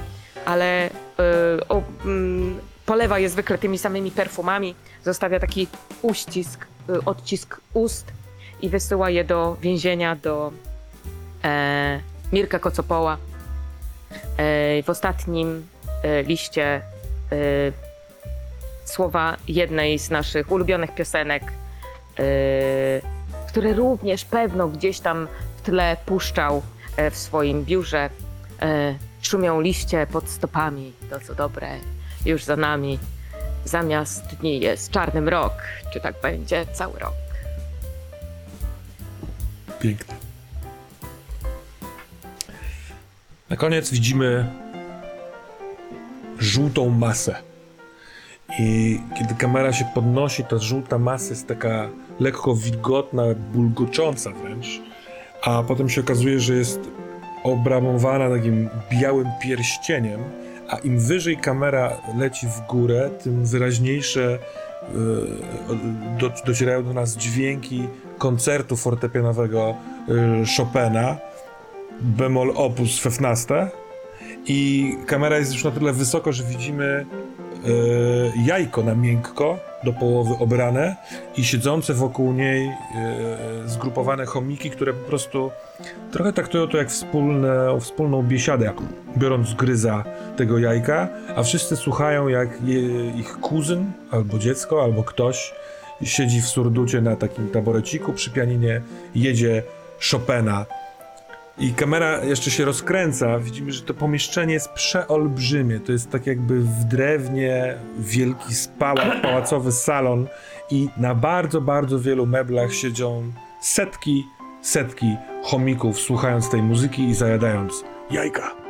ale polewa je zwykle tymi samymi perfumami, zostawia taki uścisk, odcisk ust i wysyła je do więzienia, do Mirka Kocopoła. W ostatnim liście słowa jednej z naszych ulubionych piosenek, które również pewno gdzieś tam w tle puszczał w swoim biurze. Szumią liście pod stopami, to co dobre już za nami. Zamiast dni jest czarny mrok, czy tak będzie cały rok. Piękne. Na koniec widzimy żółtą masę i kiedy kamera się podnosi, ta żółta masa jest taka lekko wilgotna, bulgocząca wręcz, a potem się okazuje, że jest obramowana takim białym pierścieniem, a im wyżej kamera leci w górę, tym wyraźniejsze docierają do nas dźwięki koncertu fortepianowego Chopina, bemol opus 15, i kamera jest już na tyle wysoko, że widzimy jajko na miękko, do połowy obrane, i siedzące wokół niej zgrupowane chomiki, które po prostu trochę traktują to jak wspólną biesiadę, jak biorąc gryza tego jajka, a wszyscy słuchają, jak ich kuzyn, albo dziecko, albo ktoś siedzi w surducie na takim taboreciku przy pianinie, jedzie Chopina. I kamera jeszcze się rozkręca, widzimy, że to pomieszczenie jest przeolbrzymie, to jest tak jakby w drewnie wielki pałacowy salon i na bardzo, bardzo wielu meblach siedzą setki chomików, słuchając tej muzyki i zajadając jajka.